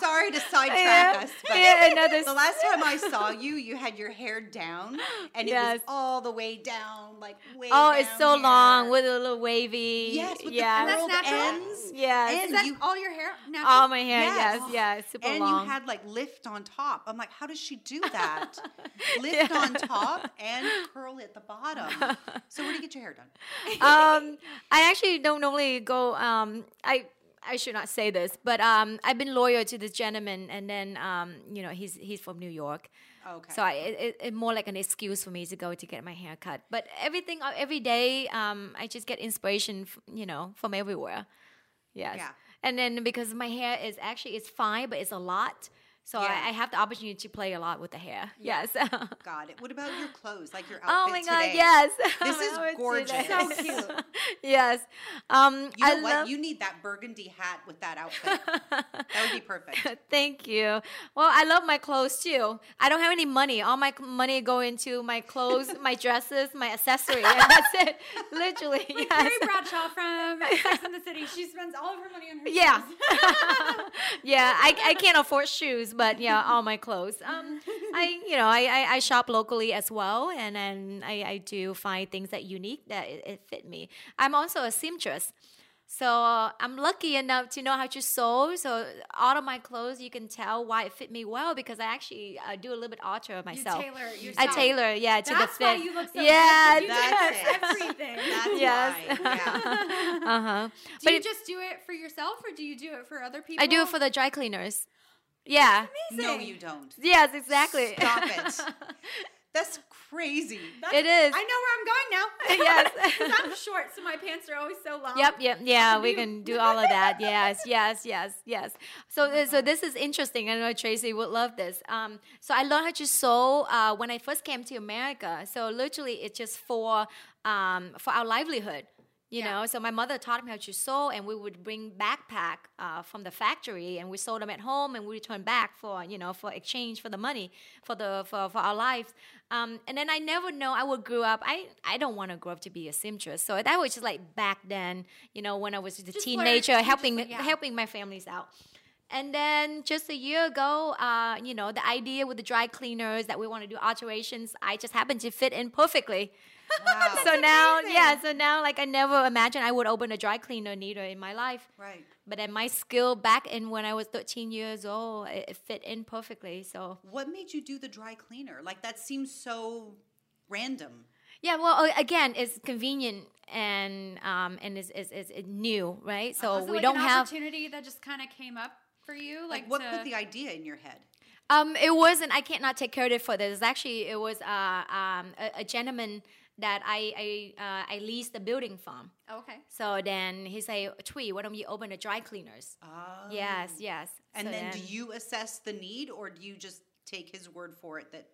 sorry to sidetrack yeah. us, but yeah, no, the last time I saw you, you had your hair down, and yes. it was all the way down, like way oh, down it's so here. long with a little wavy. Yes, with yeah. the curled and that's natural. Ends. Yes, is that you, all your hair? Natural? All my hair. Yes, yes, yeah, it's super and long. And you had like lift on top. I'm like, how does she do that? lift yeah. on top and curl at the bottom. So where do you get your hair done? um, I actually don't normally go. Um, I I, I should not say this, but um, I've been loyal to this gentleman, and then um, you know he's he's from New York, Okay. So I, it, it's more like an excuse for me to go to get my hair cut. But everything, every day, um, I just get inspiration, f- you know, from everywhere. Yes. Yeah. And then because my hair is actually, it's fine, but it's a lot. So yeah. I, I have the opportunity to play a lot with the hair. Yeah. Yes. Got it. What about your clothes, like your outfit today? Oh, my God, today? Yes. This is gorgeous. So cute. Yes. Um, you know I what? Love... You need that burgundy hat with that outfit. That would be perfect. Thank you. Well, I love my clothes, too. I don't have any money. All my money go into my clothes, my dresses, my accessories. And that's it. Literally. Like yes. Carrie Bradshaw from Sex and the City. She spends all of her money on her yeah. shoes. Yeah. I, I can't afford shoes. But yeah, all my clothes. Um, I, you know, I, I, I shop locally as well, and then I, I do find things that unique that it, it fit me. I'm also a seamstress, so uh, I'm lucky enough to know how to sew. So all of my clothes, you can tell why it fit me well because I actually uh, do a little bit alter myself. You tailor yourself. I tailor, yeah, to that's the fit. That's why you look so yeah, good. You that's it. Everything. That's yes. Why. Yeah. Uh huh. Do but you it, just do it for yourself, or do you do it for other people? I do it for the dry cleaners. Yeah. No, you don't. Yes, exactly. Stop it. That's crazy. That's, it is. I know where I'm going now. Yes. I'm short, so my pants are always so long. Yep, yep. Yeah, we can do all of that. Yes, yes, yes, yes. So, oh so this is interesting. I know Tracey would love this. Um, so I learned how to sew uh, when I first came to America. So literally, it's just for um, for our livelihood. You yeah. know, so my mother taught me how to sew, and we would bring backpack uh, from the factory, and we sewed them at home, and we returned back for, you know, for exchange for the money for the for, for our lives. Um, and then I never know I would grow up. I, I don't want to grow up to be a seamstress. So that was just like back then, you know, when I was a just teenager, helping just, yeah. helping my families out. And then just a year ago, uh, you know, the idea with the dry cleaners that we want to do alterations, I just happened to fit in perfectly. Wow. So now, amazing. yeah, so now like I never imagined I would open a dry cleaner neither in my life. Right. But then my skill back in when I was thirteen years old, it, it fit in perfectly. So what made you do the dry cleaner? Like that seems so random. Yeah, well, again, it's convenient and um and it's, it's, it's new, right? So uh, we like don't an have opportunity that just kind of came up for you. Like, like what to... put the idea in your head? Um, it wasn't. I can't not take credit for this. Actually, it was uh, um a, a gentleman that I I, uh, I leased the building from. Okay. So then he say, Thuy, why don't you open a dry cleaners? Oh. Yes, yes. And so then, then do you assess the need, or do you just take his word for it? That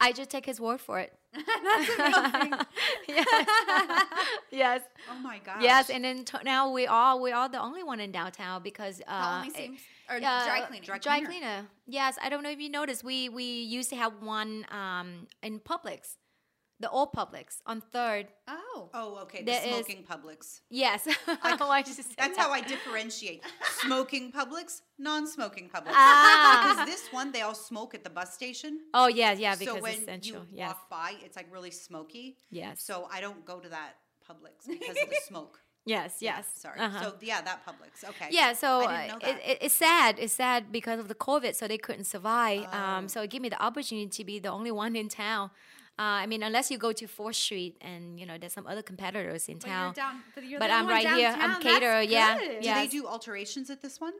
I just take his word for it. That's amazing. Yes. Yes. Oh my gosh. Yes, and then t- now we all we all the only one in downtown because uh, the only seams or uh, dry cleaner. Dry, dry cleaner. cleaner. Yes, I don't know if you noticed, we we used to have one um, in Publix. The old Publix on third. Oh. Oh, okay. The there smoking is, Publix. Yes. I, I just that's that. how I differentiate smoking Publix, non-smoking Publix. Ah. Because this one, they all smoke at the bus station. Oh, yeah, yeah, because so when it's central. you yes. walk by, it's like really smoky. Yes. So I don't go to that Publix because of the smoke. Yes, yes. Yeah, sorry. Uh-huh. So, yeah, that Publix. Okay. Yeah, so I didn't know that. It, it, it's sad. It's sad because of the COVID, so they couldn't survive. Oh. Um, so it gave me the opportunity to be the only one in town. Uh, I mean, unless you go to fourth Street and, you know, there's some other competitors in but town. You're down, but, you're but I'm right downtown. here. I'm caterer. Yeah. Yes. Do they do alterations at this one?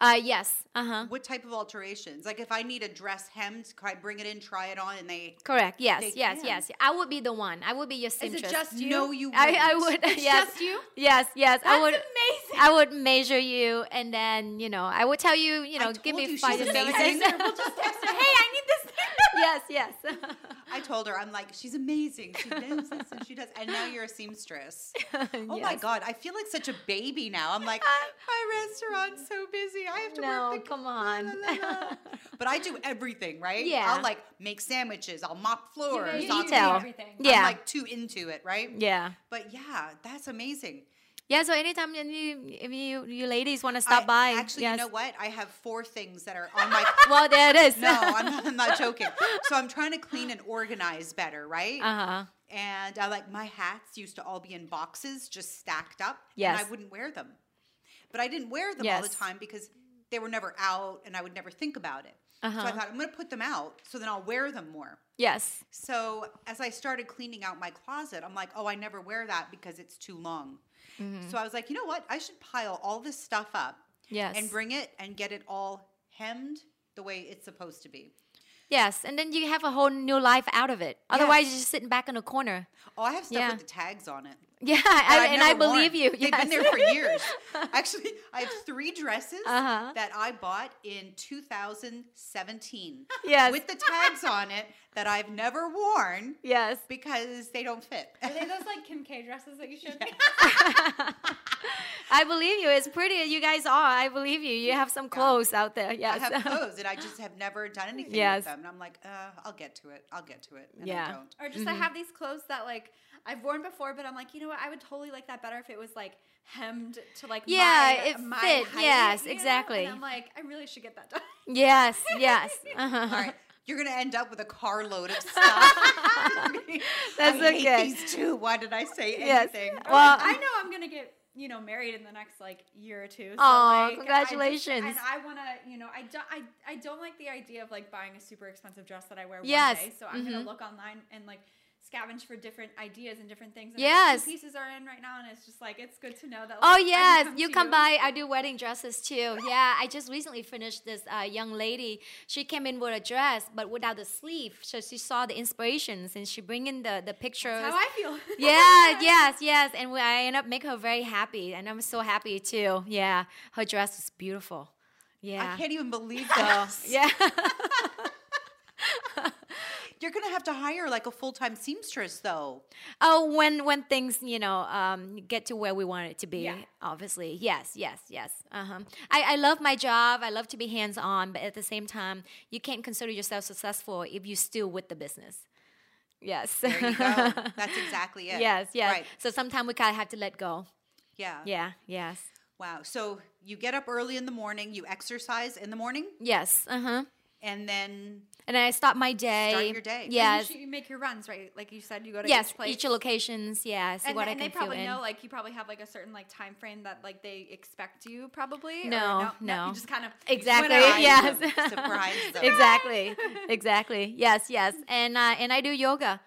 Uh, yes. Uh-huh. What type of alterations? Like if I need a dress hemmed, I bring it in, try it on, and they... Correct. Yes. They yes. Can. Yes. I would be the one. I would be your seamstress. Is it just you? No, you wouldn't. I, I would. It's yes. just you? Yes. Yes. That's I would, amazing. I would measure you, and then, you know, I would tell you, you know, give me five amazing. We'll just text her, hey, I need this. Yes. Yes. I told her, I'm like, she's amazing. She does this and she does. And now you're a seamstress. Oh, yes. My God. I feel like such a baby now. I'm like, my restaurant's so busy. I have to no, work. No, come on. La, la, la. But I do everything, right? Yeah. I'll like make sandwiches. I'll mop floors. You, you, I'll do everything. Yeah. I'm like too into it, right? Yeah. But yeah, that's amazing. Yeah, so anytime you, if you, you ladies want to stop I, by. Actually, yes. You know what? I have four things that are on my... Well, there it is. No, I'm not, I'm not joking. So I'm trying to clean and organize better, right? Uh-huh. And I like my hats used to all be in boxes, just stacked up. Yes. And I wouldn't wear them. But I didn't wear them yes. all the time because they were never out and I would never think about it. Uh-huh. So I thought, I'm going to put them out so then I'll wear them more. Yes. So as I started cleaning out my closet, I'm like, oh, I never wear that because it's too long. Mm-hmm. So I was like, you know what? I should pile all this stuff up yes. and bring it and get it all hemmed the way it's supposed to be. Yes, and then you have a whole new life out of it. Otherwise, yeah. you're just sitting back in a corner. Oh, I have stuff yeah. with the tags on it. Yeah, I, and I believe worn. You. Yes. They've been there for years. Actually, I have three dresses uh-huh. that I bought in two thousand seventeen yes. with the tags on it that I've never worn. Yes, because they don't fit. Are they those like Kim K dresses that you showed me? Yes. I believe you. It's pretty. You guys are. I believe you. You have some clothes yeah. out there. Yes, I have clothes, and I just have never done anything yes. with them. And I'm like, uh, I'll get to it. I'll get to it. And yeah. I don't. Or just mm-hmm. I have these clothes that like I've worn before, but I'm like, you know what? I would totally like that better if it was like hemmed to like yeah, my, it my fit. Height, yes, exactly. Know? And I'm like, I really should get that done. Yes, yes. Uh-huh. All right. You're going to end up with a carload of stuff. That's I okay. hate these two. Why did I say anything? Yes. Well, I know I'm going to get, you know, married in the next like year or two. So, oh, like, congratulations. I just, and I want to, you know, I, do, I, I don't like the idea of like buying a super expensive dress that I wear yes. one day. So I'm mm-hmm. going to look online and like scavenge for different ideas and different things. And yes. Two pieces are in right now, and it's just like, it's good to know that. Like, oh, yes. Come you come you. by. I do wedding dresses too. Yeah. I just recently finished this uh, young lady. She came in with a dress, but without the sleeve. So she saw the inspirations and she bring in the, the pictures. That's how I feel. Yeah. yes. Yes. And we, I end up making her very happy. And I'm so happy too. Yeah. Her dress was beautiful. Yeah. I can't even believe this. yeah. You're going to have to hire like a full-time seamstress though. Oh, when when things, you know, um, get to where we want it to be, yeah. obviously. Yes, yes, yes. Uh-huh. I, I love my job. I love to be hands-on. But at the same time, you can't consider yourself successful if you're still with the business. Yes. There you go. That's exactly it. Yes, yes. Right. So sometimes we kind of have to let go. Yeah. Yeah, yes. Wow. So you get up early in the morning. You exercise in the morning? Yes, uh-huh. And then... And I start my day. Start your day. Yes. And you make your runs, right? Like you said, you go to yes, each place. Yes, each locations, yeah. See and what and I can they probably know, in. Like, you probably have, like, a certain, like, time frame that, like, they expect you probably. No, or no, no. no. You just kind of. Exactly, yes. Them, surprise them. Exactly, exactly. Yes, yes. And uh, and I do yoga.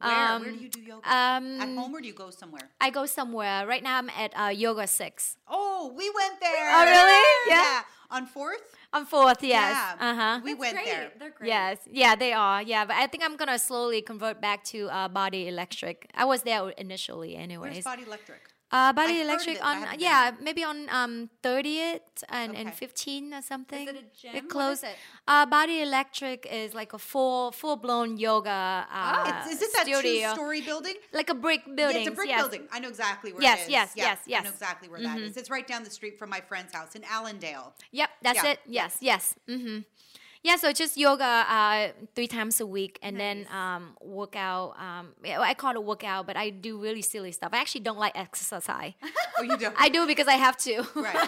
Where? Um, Where do you do yoga? Um, at home or do you go somewhere? I go somewhere. Right now I'm at uh, Yoga Six. Oh, we went there. Oh, really? Yeah. yeah. On fourth? On fourth, yes. Yeah. Uh-huh. We That's went great. There. They're great. Yes. Yeah, they are. Yeah, but I think I'm going to slowly convert back to uh, Body Electric. I was there initially anyways. Where's Body Electric? Uh, Body I've Electric on, uh, yeah, maybe on um, thirtieth and, okay. and fifteen or something. Is it a gym? It closed. What is it? Uh, Body Electric is like a full, full-blown yoga uh, oh, it's, Is it that studio. Two-story building? Like a brick building. Yeah, it's a brick yes. building. I know exactly where yes, it is. Yes, yes, yes, yes. I know exactly where mm-hmm. that is. It's right down the street from my friend's house in Allendale. Yep, that's yeah. it. Yes, yes. Mm-hmm. Yeah, so just yoga uh, three times a week and nice. Then um, workout. Um, I call it a workout, but I do really silly stuff. I actually don't like exercise. Oh, you don't? I do because I have to. Right. Okay.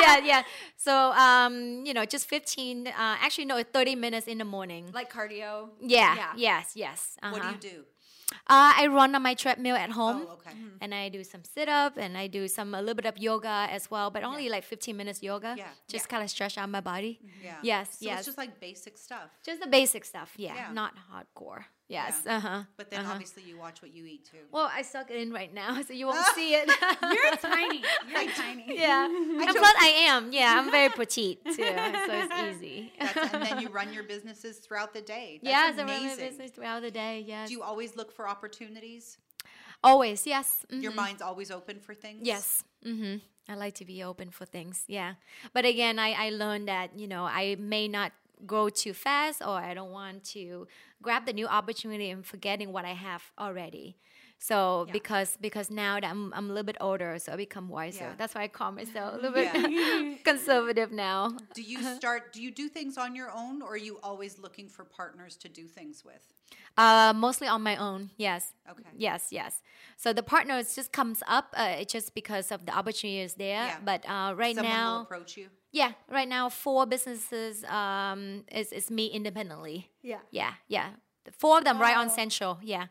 yeah, yeah. So, um, you know, just fifteen, uh, actually, no, thirty minutes in the morning. Like cardio? Yeah, yeah. yes, yes. Uh-huh. What do you do? Uh, I run on my treadmill at home, oh, okay. mm-hmm. and I do some sit-up, and I do some a little bit of yoga as well, but only yeah. like fifteen minutes yoga, yeah. just yeah. kind of stretch out my body. Mm-hmm. Yeah. Yes, so yes. it's just like basic stuff. Just the basic stuff, yeah, yeah. not hardcore. Yes, yeah. uh-huh. But then uh-huh. obviously you watch what you eat too. Well, I suck it in right now, so you won't see it. You're tiny. You're tiny. Yeah. I plus I am. Yeah, I'm very petite too, so it's easy. That's, and then you run your businesses throughout the day. That's yes, amazing. I run my business throughout the day, yes. Do you always look for opportunities? Always, yes. Mm-hmm. Your mind's always open for things? Yes. Mm-hmm. I like to be open for things, yeah. But again, I, I learned that, you know, I may not grow too fast or I don't want to grab the new opportunity and forgetting what I have already. So yeah. because because now that I'm, I'm a little bit older, so I become wiser. Yeah. That's why I call myself a little bit yeah. conservative now. Do you start, do you do things on your own or are you always looking for partners to do things with? Uh, mostly on my own, yes. Okay. Yes, yes. So the partners just comes up. Uh, it's just because of the opportunity is there. Yeah. But uh, right Someone now. Someone will approach you? Yeah, right now four businesses um, is, is me independently. Yeah. Yeah, yeah. Four of them oh. right on Central, yeah.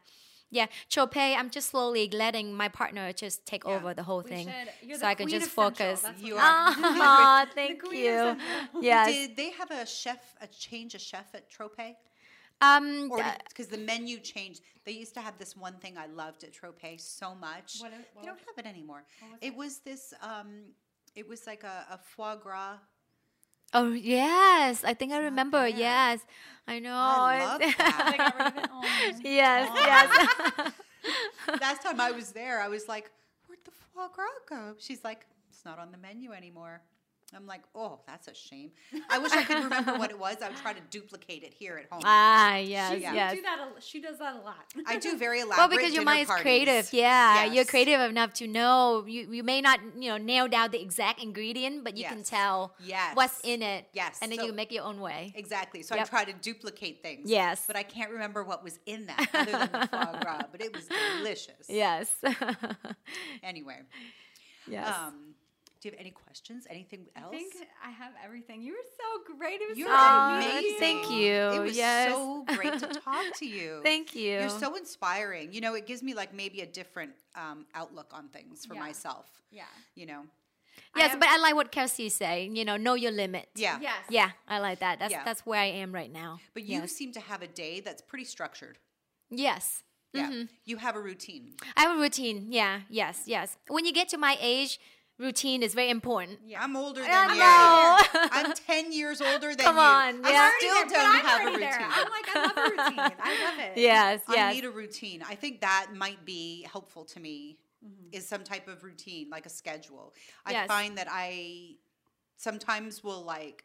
Yeah, Tropez, I'm just slowly letting my partner just take yeah. over the whole we thing. Should. You're so the I can just focus. You are. Oh, thank you. Yes. Did they have a chef, a change a chef at Tropez? Um, because the menu changed. They used to have this one thing I loved at Tropez so much. What, what, they don't have it anymore. Was it, it was this, um, it was like a, a foie gras. Oh, yes. I think I remember. Oh, yeah. Yes. I know. I love that. They got rid of it. Oh, yes, oh. yes. Last time I was there, I was like, where'd the foie gras go? She's like, it's not on the menu anymore. I'm like, oh, that's a shame. I wish I could remember what it was. I would try to duplicate it here at home. Ah, yes, she, yeah. yes. Do that a, she does that a lot. I do very elaborate Well, because your mind parties. Is creative. Yeah, yes. You're creative enough to know. You you may not you know nail down the exact ingredient, but you yes. can tell yes. what's in it. Yes. And then so, you make your own way. Exactly. So yep. I try to duplicate things. Yes. But I can't remember what was in that other than the foie gras. But it was delicious. Yes. Anyway. Yes. Um, Do you have any questions? Anything else? I think I have everything. You were so great. It was You're so amazing. Thank you. It was yes. so great to talk to you. Thank you. You're so inspiring. You know, it gives me like maybe a different um, outlook on things for yeah. myself. Yeah. You know. Yes, I but I like what Kelsey is saying. You know, know your limit. Yeah. Yes. Yeah, I like that. That's yeah. that's where I am right now. But you yes. seem to have a day that's pretty structured. Yes. Yeah. Mm-hmm. You have a routine. I have a routine. Yeah. Yes. Yes. When you get to my age. Routine is very important. Yeah. I'm older than you. I'm ten years older than Come on, you. Yeah. I still there, don't I'm have a routine. There. I'm like, I love a routine. I love it. Yes, I yes. need a routine. I think that might be helpful to me mm-hmm. is some type of routine, like a schedule. I yes. find that I sometimes will like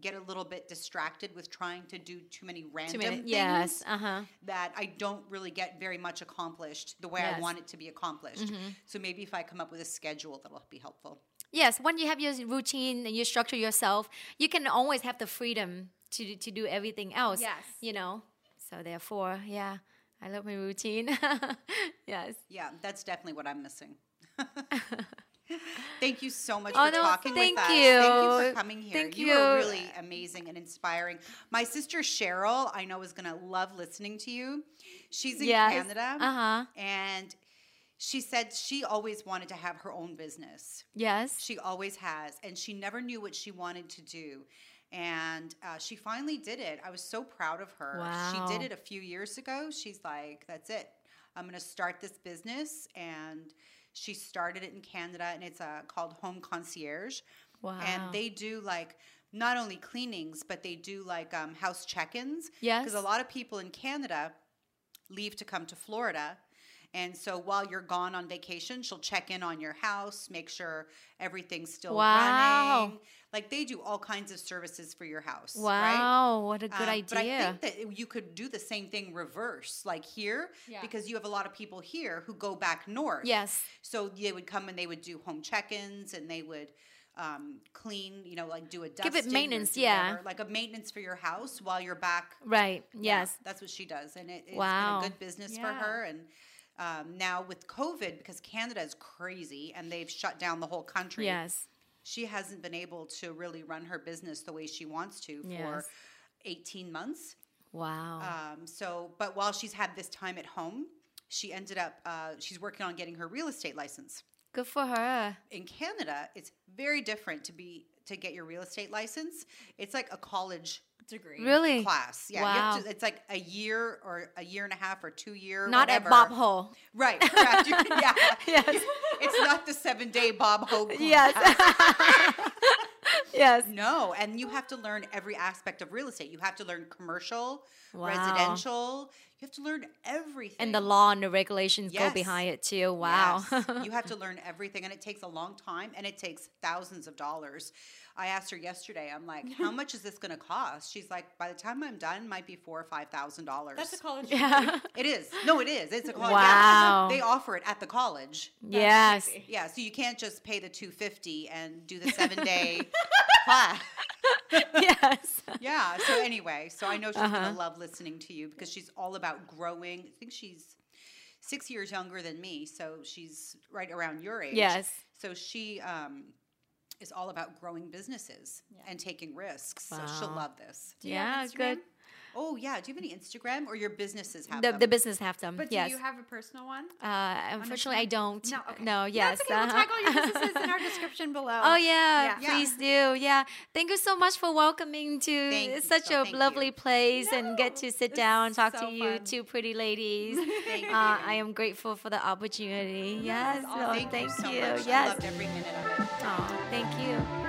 get a little bit distracted with trying to do too many random too many, things yes, uh-huh. that I don't really get very much accomplished the way yes. I want it to be accomplished. Mm-hmm. So maybe if I come up with a schedule, that'll be helpful. Yes, when you have your routine and you structure yourself, you can always have the freedom to, to do everything else. Yes. You know, so therefore, yeah, I love my routine. Yes. Yeah, that's definitely what I'm missing. Thank you so much oh, for no, talking with us. Thank you. Thank you for coming here. Thank you. You were really amazing and inspiring. My sister Cheryl, I know, is going to love listening to you. She's in yes. Canada. Uh-huh. And she said she always wanted to have her own business. Yes. She always has. And she never knew what she wanted to do. And uh, she finally did it. I was so proud of her. Wow. She did it a few years ago. She's like, that's it. I'm going to start this business. And she started it in Canada, and it's uh, called Home Concierge. Wow. And they do, like, not only cleanings, but they do, like, um, house check-ins. Yes. Because a lot of people in Canada leave to come to Florida. And so while you're gone on vacation, she'll check in on your house, make sure everything's still wow. running. Like, they do all kinds of services for your house. Wow, right? What a good um, idea. But I think that you could do the same thing reverse, like here, yeah. because you have a lot of people here who go back north. Yes. So they would come and they would do home check-ins and they would um, clean, you know, like do a dusting. Give it maintenance, yeah. Like a maintenance for your house while you're back. Right, yes. Yeah, that's what she does. And it, it's wow. been a good business yeah. for her. And um, now with COVID, because Canada is crazy and they've shut down the whole country. Yes. She hasn't been able to really run her business the way she wants to for yes. eighteen months. Wow. Um, so, but while she's had this time at home, she ended up, uh, she's working on getting her real estate license. Good for her. In Canada, it's very different to be, to get your real estate license. It's like a college degree really? Class. Yeah. Wow. You have to, it's like a year or a year and a half or two year. Not whatever. At Bob Hole. Right. Correct. Yeah. Yes. It's not the seven day Bob Hope. Yes. Yes. No. And you have to learn every aspect of real estate. You have to learn commercial, wow. residential. You have to learn everything. And the law and the regulations yes. go behind it too. Wow. Yes. You have to learn everything. And it takes a long time and it takes thousands of dollars. I asked her yesterday, I'm like, how much is this going to cost? She's like, by the time I'm done, it might be four or five thousand dollars. That's a college yeah. degree. It is. No, it is. It's a college. Wow. Yeah. They offer it at the college. Yes. Yeah. So you can't just pay the two hundred fifty dollars and do the seven day class. Yes. Yeah. So anyway, so I know she's uh-huh. going to love listening to you because she's all about growing. I think she's six years younger than me. So she's right around your age. Yes. So she, um, is all about growing businesses yeah. and taking risks. Wow. So she'll love this. Do you yeah, have good. Oh, yeah. Do you have any Instagram or your businesses have the, them? The business have them, But yes. do you have a personal one? Uh, unfortunately, I don't. No, okay. no yes. That's okay. We'll tag all your businesses in our description below. Oh, yeah. yeah. Please yeah. do. Yeah. Thank you so much for welcoming to thank such so, a lovely you. Place no, and get to sit down and talk so to you fun. Two pretty ladies. Thank uh, you. I am grateful for the opportunity. Yes. yes. Oh, thank, thank you so you. Much. Yes. I loved every minute of it. Oh, thank you.